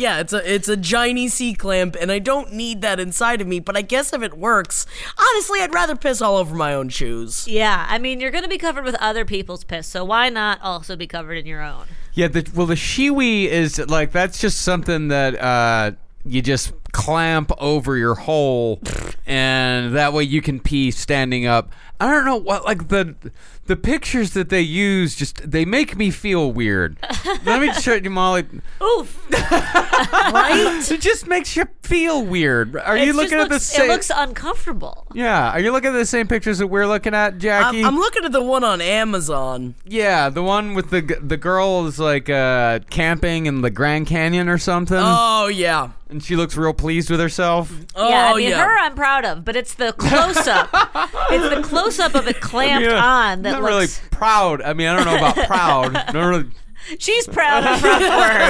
Yeah, it's a Chinese C-clamp, and I don't need that inside of me, but I guess if it works, honestly, I'd rather piss all over my own shoes. Yeah, I mean, you're going to be covered with other people's piss, so why not also be covered in your own? Yeah, the She-Wee is, like, that's just something that you just clamp over your hole, and that way you can pee standing up. I don't know what, like, the pictures that they use, just, they make me feel weird. Let me show you, Molly. Oof. Right? It just makes you feel weird. Are you looking at the same? It looks uncomfortable. Yeah. Are you looking at the same pictures that we're looking at, Jackie? I'm looking at the one on Amazon. Yeah, the one with the girl is, like, camping in the Grand Canyon or something. Oh, yeah. And she looks real pleased with herself. Oh, yeah, I mean, her I'm proud of, but it's the close-up. It's the close-up of it clamped on that looks... really proud. I mean, I don't know about proud. Not really... She's proud of her,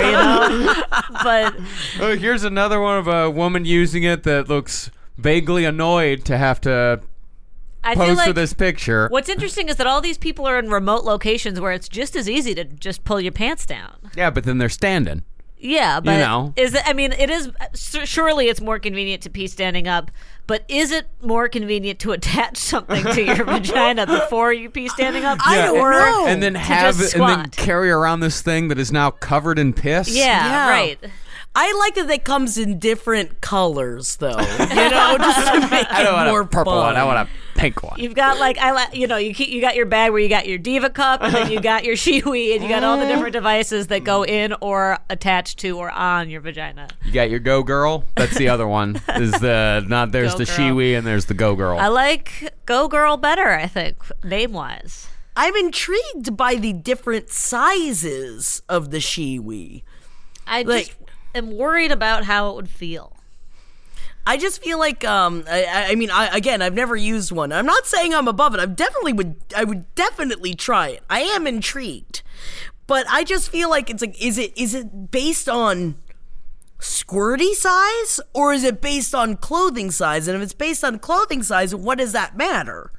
you know? But... Oh, here's another one of a woman using it that looks vaguely annoyed to have to... I feel like for this picture. What's interesting is that all these people are in remote locations where it's just as easy to just pull your pants down. Yeah, but then they're standing. Yeah, but you know. It is. Surely it's more convenient to pee standing up, but is it more convenient to attach something to your vagina before you pee standing up? Yeah. I don't know. And then carry around this thing that is now covered in piss. Yeah. Right. I like that it comes in different colors, though. You know, just to make I don't it want more a purple fun. One. I want a pink one. You've got you got your bag where you got your diva cup, and then you got your She-Wee, and you got all the different devices that go in or attached to or on your vagina. You got your Go Girl. That's the other one. There's the She-Wee and there's the Go Girl. I like Go Girl better, I think, name-wise. I'm intrigued by the different sizes of the She-Wee. I'm worried about how it would feel. I just feel like, I've never used one. I'm not saying I'm above it. I would definitely try it. I am intrigued, but I just feel like it's like, is it based on squirty size or is it based on clothing size? And if it's based on clothing size, what does that matter?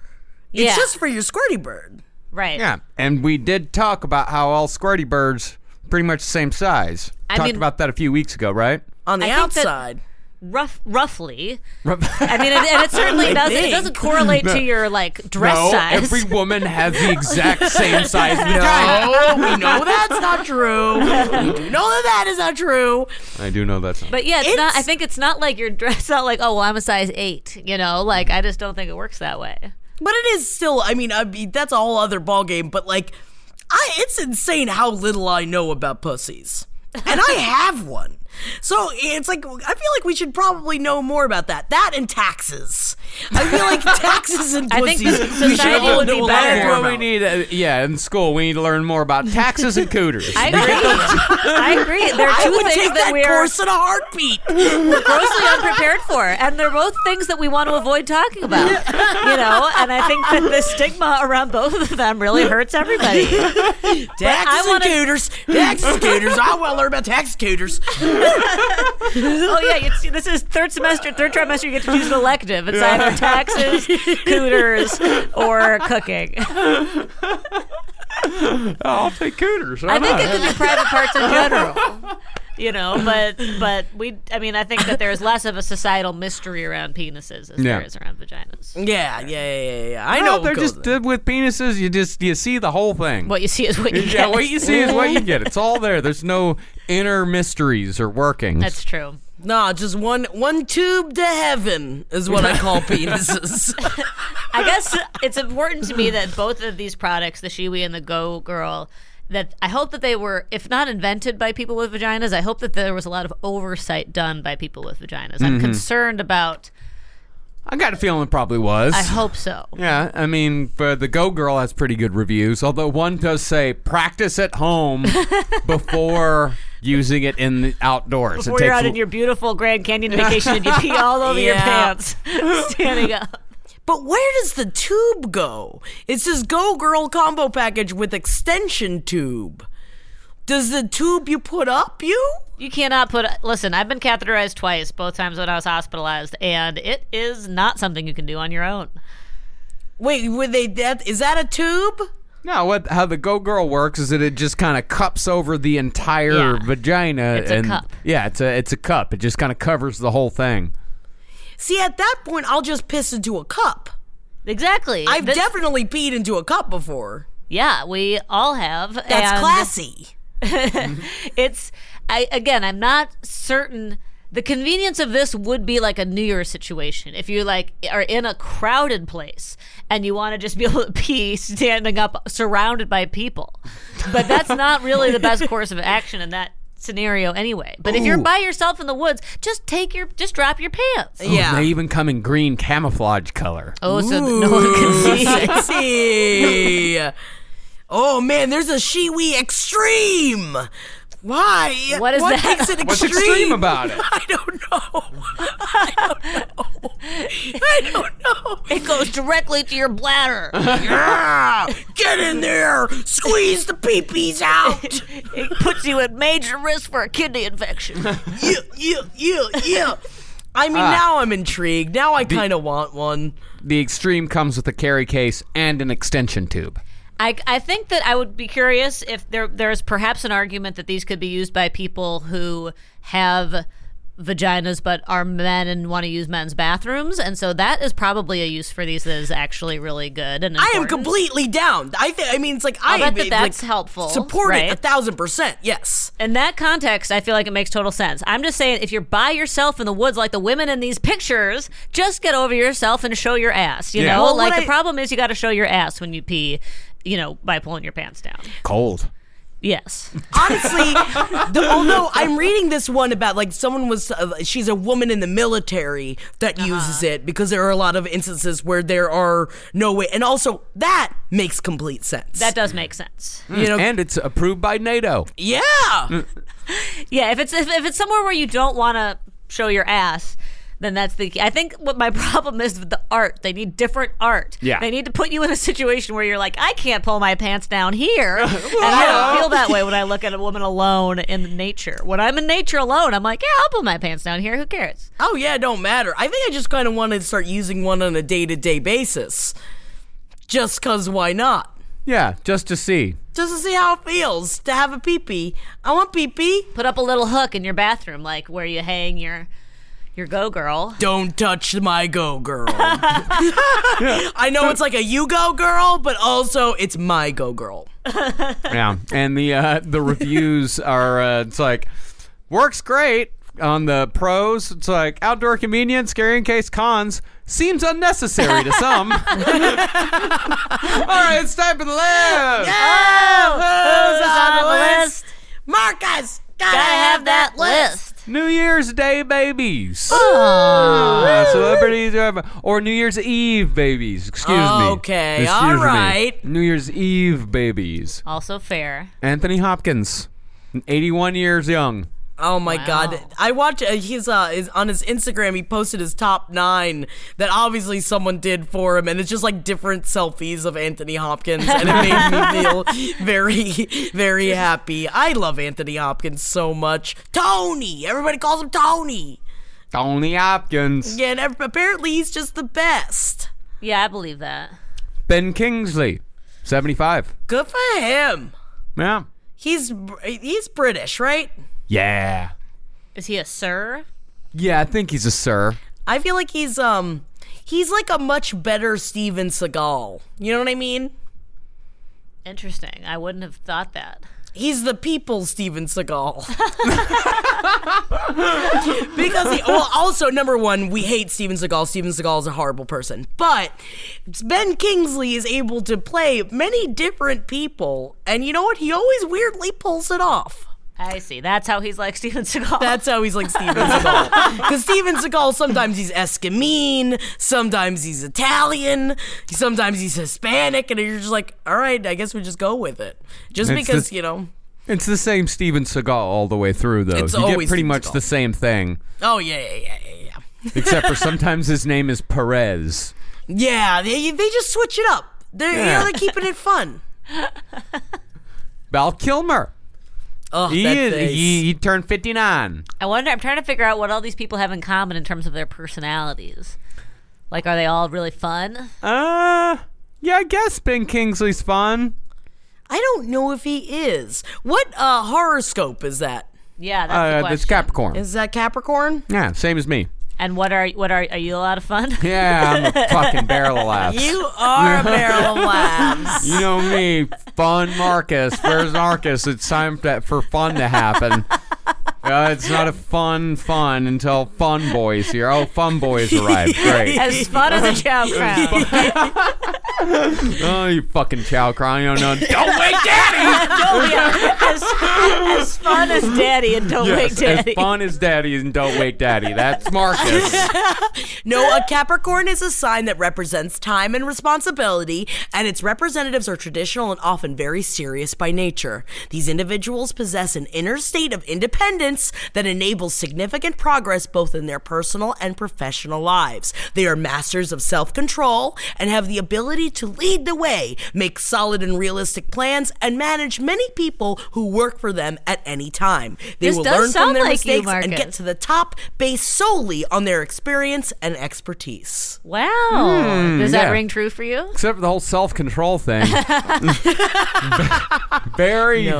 Yeah. It's just for your squirty bird, right? Yeah, and we did talk about how all squirty birds. Pretty much the same size. I talked about that a few weeks ago, right? On the outside. Roughly. I mean, and it certainly doesn't. It doesn't correlate to your, like, dress size. Every woman has the exact same size vagina. No, we know that's not true. We do know that is not true. I do know that's not true. But yeah, it's not. I think it's not like your dress out like, oh, well, I'm a size 8, you know? Like, I just don't think it works that way. But it is still, I mean that's a whole other ballgame, but, like, it's insane how little I know about pussies. And I have one. So it's like, I feel like we should probably know more about that. That and taxes. I feel like taxes and pussies. I think we should all know better. We need, in school, we need to learn more about taxes and cooters. I agree. There are two things that we are grossly unprepared for. And they're both things that we want to avoid talking about. You know, and I think that the stigma around both of them really hurts everybody. Taxes and cooters. I want to learn about taxes and cooters. Oh yeah, this is third trimester. You get to choose an elective. It's either taxes, cooters, or cooking. I'll take cooters. I think it could be private parts in general. You know, but I think that there's less of a societal mystery around penises as there is around vaginas. Yeah. I know they're just with penises. You see the whole thing. What you see is what you get. Yeah, what you see is what you get. It's all there. There's no inner mysteries or workings. That's true. Nah, just one tube to heaven is what I call penises. I guess it's important to me that both of these products, the She-Wee and the Go Girl. That I hope that they were, if not invented by people with vaginas, I hope that there was a lot of oversight done by people with vaginas. Mm-hmm. I'm concerned about... I got a feeling it probably was. I hope so. Yeah, I mean, but the Go Girl has pretty good reviews, although one does say, practice at home before... using it in the outdoors. Before you're out in your beautiful Grand Canyon vacation and you pee all over your pants standing up. But where does the tube go? It says Go Girl combo package with extension tube. Does the tube you put up you? You cannot put... Listen, I've been catheterized twice, both times when I was hospitalized, and it is not something you can do on your own. Wait, were they... Is that a tube? No, how the Go Girl works is that it just kind of cups over the entire vagina. It's a cup. Yeah, it's a cup. It just kind of covers the whole thing. See, at that point, I'll just piss into a cup. Exactly. I've definitely peed into a cup before. Yeah, we all have. That's classy. It's... I'm not certain. The convenience of this would be like a New Year's situation. If you are in a crowded place and you want to just be able to pee standing up surrounded by people. But that's not really the best course of action in that scenario anyway. But if you're by yourself in the woods, just drop your pants. Ooh, yeah. They even come in green camouflage color. Oh, so that no one can see. Sexy. Oh man, there's a She-Wee extreme. Why? What that? Makes it extreme? What's extreme about it? I don't know. It goes directly to your bladder. Yeah! Get in there! Squeeze the peepees out! It puts you at major risk for a kidney infection. Yeah. I mean, now I'm intrigued. Now I kind of want one. The extreme comes with a carry case and an extension tube. I think that I would be curious if there's perhaps an argument that these could be used by people who have vaginas but are men and want to use men's bathrooms, and so that is probably a use for these that is actually really good and important. I am completely down. I bet that's helpful. Support it 1,000%, yes. In that context, I feel like it makes total sense. I'm just saying, if you're by yourself in the woods like the women in these pictures, just get over yourself and show your ass, you know? Well, the problem is you got to show your ass when you pee, by pulling your pants down. Cold. Yes. Honestly, although I'm reading this one about someone was, she's a woman in the military that uses it because there are a lot of instances where there are no way. And also that makes complete sense. That does make sense. Mm. And it's approved by NATO. Yeah. Yeah. If it's somewhere where you don't want to show your ass, then that's the key. I think what my problem is with the art. They need different art. Yeah. They need to put you in a situation where you're like, I can't pull my pants down here. And I don't feel that way when I look at a woman alone in nature. When I'm in nature alone, I'm like, I'll pull my pants down here. Who cares? Oh, yeah, it don't matter. I think I just kind of want to start using one on a day-to-day basis. Just because why not? Yeah, just to see. Just to see how it feels to have a pee-pee. I want pee-pee. Put up a little hook in your bathroom, like where you hang your Go Girl. Don't touch my Go Girl. I know it's like a you go girl, but also it's my Go Girl. Yeah, and the reviews are, it's like, works great. On the pros, it's like, outdoor convenience, carrying case, cons, seems unnecessary to some. All right, it's time for the list. Yeah, who's on the list? Marcus, gotta have that list. New Year's Day babies. Oh. Celebrities or New Year's Eve babies. Excuse me. Okay, all right. New Year's Eve babies. Also fair. Anthony Hopkins, 81 years young. Oh my God. I watched, he's on his Instagram, he posted his top 9 that obviously someone did for him, and it's just like different selfies of Anthony Hopkins, and it made me feel very, very happy. I love Anthony Hopkins so much. Tony! Everybody calls him Tony. Tony Hopkins. Yeah, and apparently he's just the best. Yeah, I believe that. Ben Kingsley, 75. Good for him. Yeah. He's British, right? Yeah. Is he a sir? Yeah, I think he's a sir. I feel like he's like a much better Steven Seagal. You know what I mean? Interesting. I wouldn't have thought that. He's the people Steven Seagal. Because also, number one, we hate Steven Seagal. Steven Seagal is a horrible person. But Ben Kingsley is able to play many different people. And you know what? He always weirdly pulls it off. I see. That's how he's like Steven Seagal. Because Steven Seagal, sometimes he's Eskimeen, sometimes he's Italian, sometimes he's Hispanic, and you're just like, all right, I guess we just go with it. Just it's because, It's the same Steven Seagal all the way through, though. It's you always get pretty much Seagal. The same thing. Oh, yeah. Except for sometimes his name is Perez. Yeah, they just switch it up. They're keeping it fun. Val Kilmer. Oh, he turned 59. I wonder, I'm trying to figure out what all these people have in common in terms of their personalities. Like, are they all really fun? Yeah, I guess Ben Kingsley's fun. I don't know if he is. What horoscope is that? Yeah, that's the question. That's Capricorn. Is that Capricorn? Yeah, same as me. And are you a lot of fun? Yeah, I'm a fucking barrel of laughs. You are a barrel of laughs. You know me, fun Marcus. Where's Marcus? It's time for fun to happen. It's not a fun until Fun Boys here. Oh, Fun Boys arrived. Great. As fun as a Chow Crown. Oh, you fucking Chow Crown. You don't know. Don't wake Daddy! As fun as Daddy and don't wake Daddy. As fun as Daddy and don't wake Daddy. That's Marcus. No, a Capricorn is a sign that represents time and responsibility, and its representatives are traditional and often very serious by nature. These individuals possess an inner state of independence that enables significant progress both in their personal and professional lives. They are masters of self-control and have the ability to lead the way, make solid and realistic plans, and manage many people who work for them at any time. They will learn from their mistakes and get to the top based solely on their experience and expertise. Wow. Does that ring true for you? Except for the whole self-control thing. Very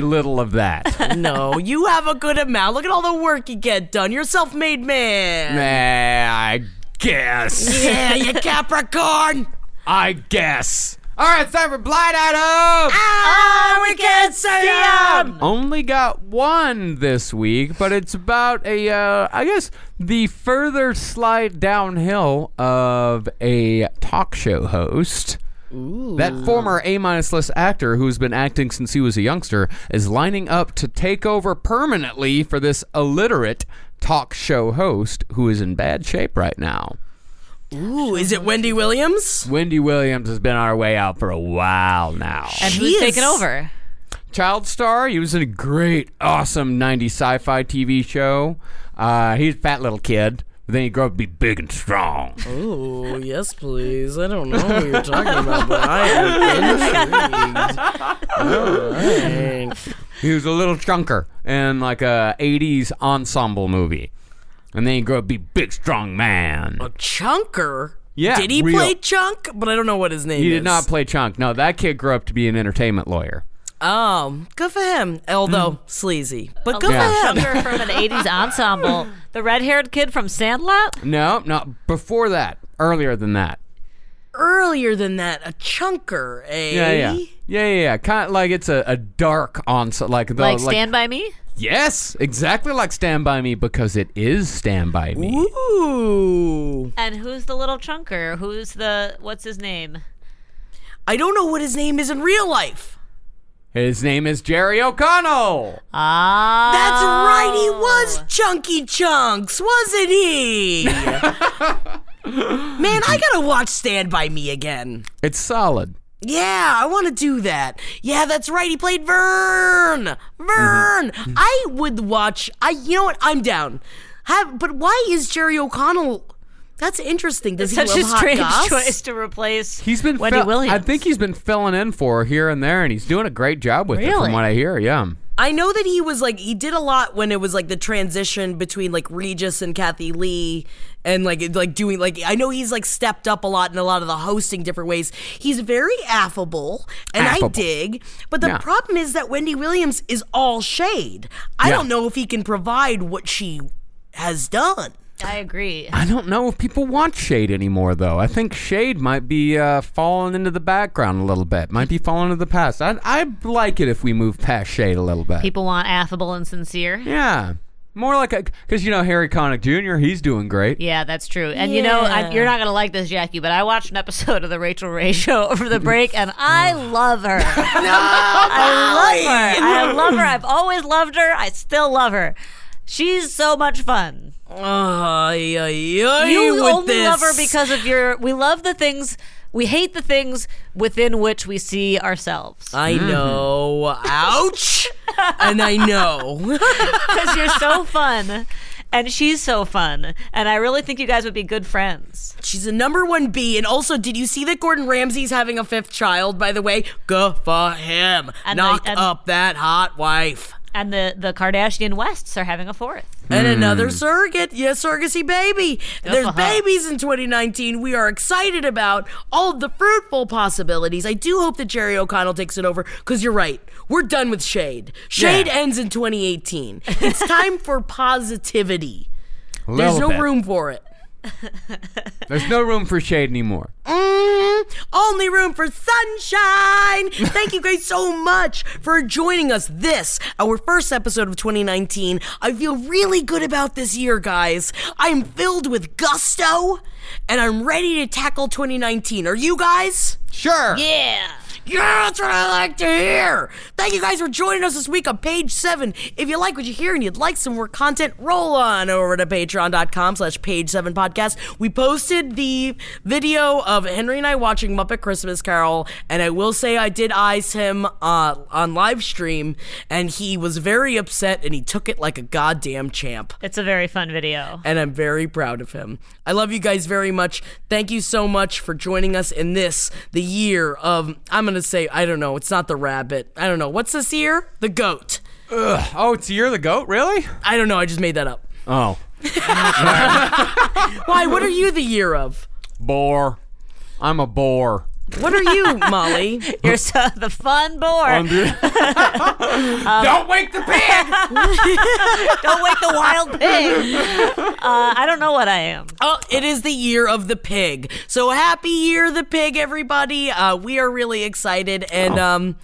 little of that. No, you have a good amount. Look at all the work you get done. You're a self-made man. Nah, I guess. Yeah, you Capricorn. I guess. All right, it's time for Blind Item. Oh, we can't see them. Only got one this week, but it's about the further slide downhill of a talk show host. Ooh. That former A-minus list actor who's been acting since he was a youngster is lining up to take over permanently for this illiterate talk show host who is in bad shape right now. Ooh, is it Wendy Williams? Wendy Williams has been on her way out for a while now. And who's taking over? Child star. He was in a great, awesome 90s sci-fi TV show. He's a fat little kid. Then you grow up to be big and strong. Oh, yes, please. I don't know what you're talking about, but I am intrigued. All right. He was a little chunker in like a 80s ensemble movie. And then you grow up to be big, strong man. A chunker? Yeah. Did he play Chunk? But I don't know what his name is. He did not play Chunk. No, that kid grew up to be an entertainment lawyer. Oh, good for him. Although sleazy, but good for him. From an 80s ensemble. The red-haired kid from Sandlot? No, not before that. Earlier than that. A chunker, eh? Yeah. Kind of like it's a dark ensemble. Like Stand By Me? Yes, exactly like Stand By Me, because it is Stand By Me. Ooh. And who's the little chunker? What's his name? I don't know what his name is in real life. His name is Jerry O'Connell. Ah, that's right. He was Chunky Chunks, wasn't he? Man, I gotta watch Stand By Me again. It's solid. Yeah, I want to do that. Yeah, that's right. He played Vern. Mm-hmm. I would watch. You know what? I'm down. But why is Jerry O'Connell? That's interesting. Does it's he such a strange goss? Choice to replace Wendy Williams. I think he's been filling in for her here and there, and he's doing a great job with it, from what I hear. Yeah, I know that he was like he did a lot when it was like the transition between like Regis and Kathy Lee, and like doing like I know he's like stepped up a lot in a lot of the hosting different ways. He's very affable, and I dig. But the problem is that Wendy Williams is all shade. I don't know if he can provide what she has done. I agree. I don't know if people want shade anymore, though. I think shade might be falling into the background a little bit. Might be falling into the past. I'd like it if we move past shade a little bit. People want affable and sincere. Yeah. More like because, Harry Connick Jr., he's doing great. Yeah, that's true. And, you're not going to like this, Jackie, but I watched an episode of The Rachel Ray Show over the break, and I love her. I love her. I've always loved her. I still love her. She's so much fun. Love her because of your... We love the things... We hate the things within which we see ourselves. I know. Ouch. And I know. Because you're so fun. And she's so fun. And I really think you guys would be good friends. She's a number one B. And also, did you see that Gordon Ramsay's having a fifth child, by the way? Good for him. And Knock up that hot wife. And the Kardashian Wests are having a fourth. And another surrogate. Yes, surrogacy baby. There's babies in 2019 we are excited about. All the fruitful possibilities. I do hope that Jerry O'Connell takes it over, because you're right. We're done with shade. Shade ends in 2018. It's time for positivity. There's no room for it. There's no room for shade anymore. Only room for sunshine. Thank you guys so much for joining us. This, our first episode of 2019. I feel really good about this year, guys. I'm filled with gusto, and I'm ready to tackle 2019. Are you guys? Sure. Yeah. Yeah, that's what I like to hear. Thank you guys for joining us this week on Page 7. If you like what you hear and you'd like some more content, roll on over to patreon.com/page7podcast. We posted the video of Henry and I watching Muppet Christmas Carol, and I will say I did eyes him on live stream, and he was very upset, and he took it like a goddamn champ. It's a very fun video. And I'm very proud of him. I love you guys very much. Thank you so much for joining us in this, the year of... I'm going to say, I don't know, it's not the rabbit. I don't know. What's this year? The goat. Ugh. Oh, it's the year of the goat? Really? I don't know. I just made that up. Oh. Why? What are you the year of? Boar. I'm a boar. What are you, Molly? You're so the fun boar. Don't wake the pig. Don't wake the wild pig. I don't know what I am. Oh, it is the year of the pig. So happy year of the pig, everybody. We are really excited, and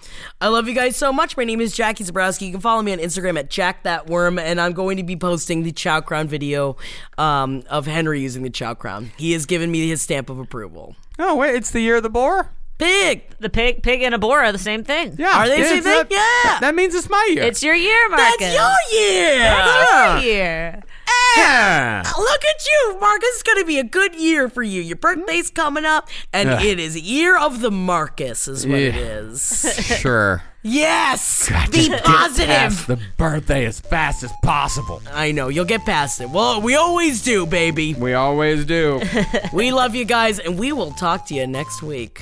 I love you guys so much. My name is Jackie Zabrowski. You can follow me on Instagram at jackthatworm, and I'm going to be posting the Chow Crown video of Henry using the Chow Crown. He has given me his stamp of approval. Oh, wait, it's the year of the boar? Pig. The pig and a boar are the same thing. Yeah. Are they the same thing? Yeah. That means it's my year. It's your year, Marcus. That's your year. That's your year. Yeah. Look at you, Marcus. It's going to be a good year for you. Your birthday's coming up, and it is year of the Marcus is what it is. Sure. Yes! God, be positive! Get past the birthday as fast as possible. I know, you'll get past it. Well, we always do, baby. We always do. We love you guys, and we will talk to you next week.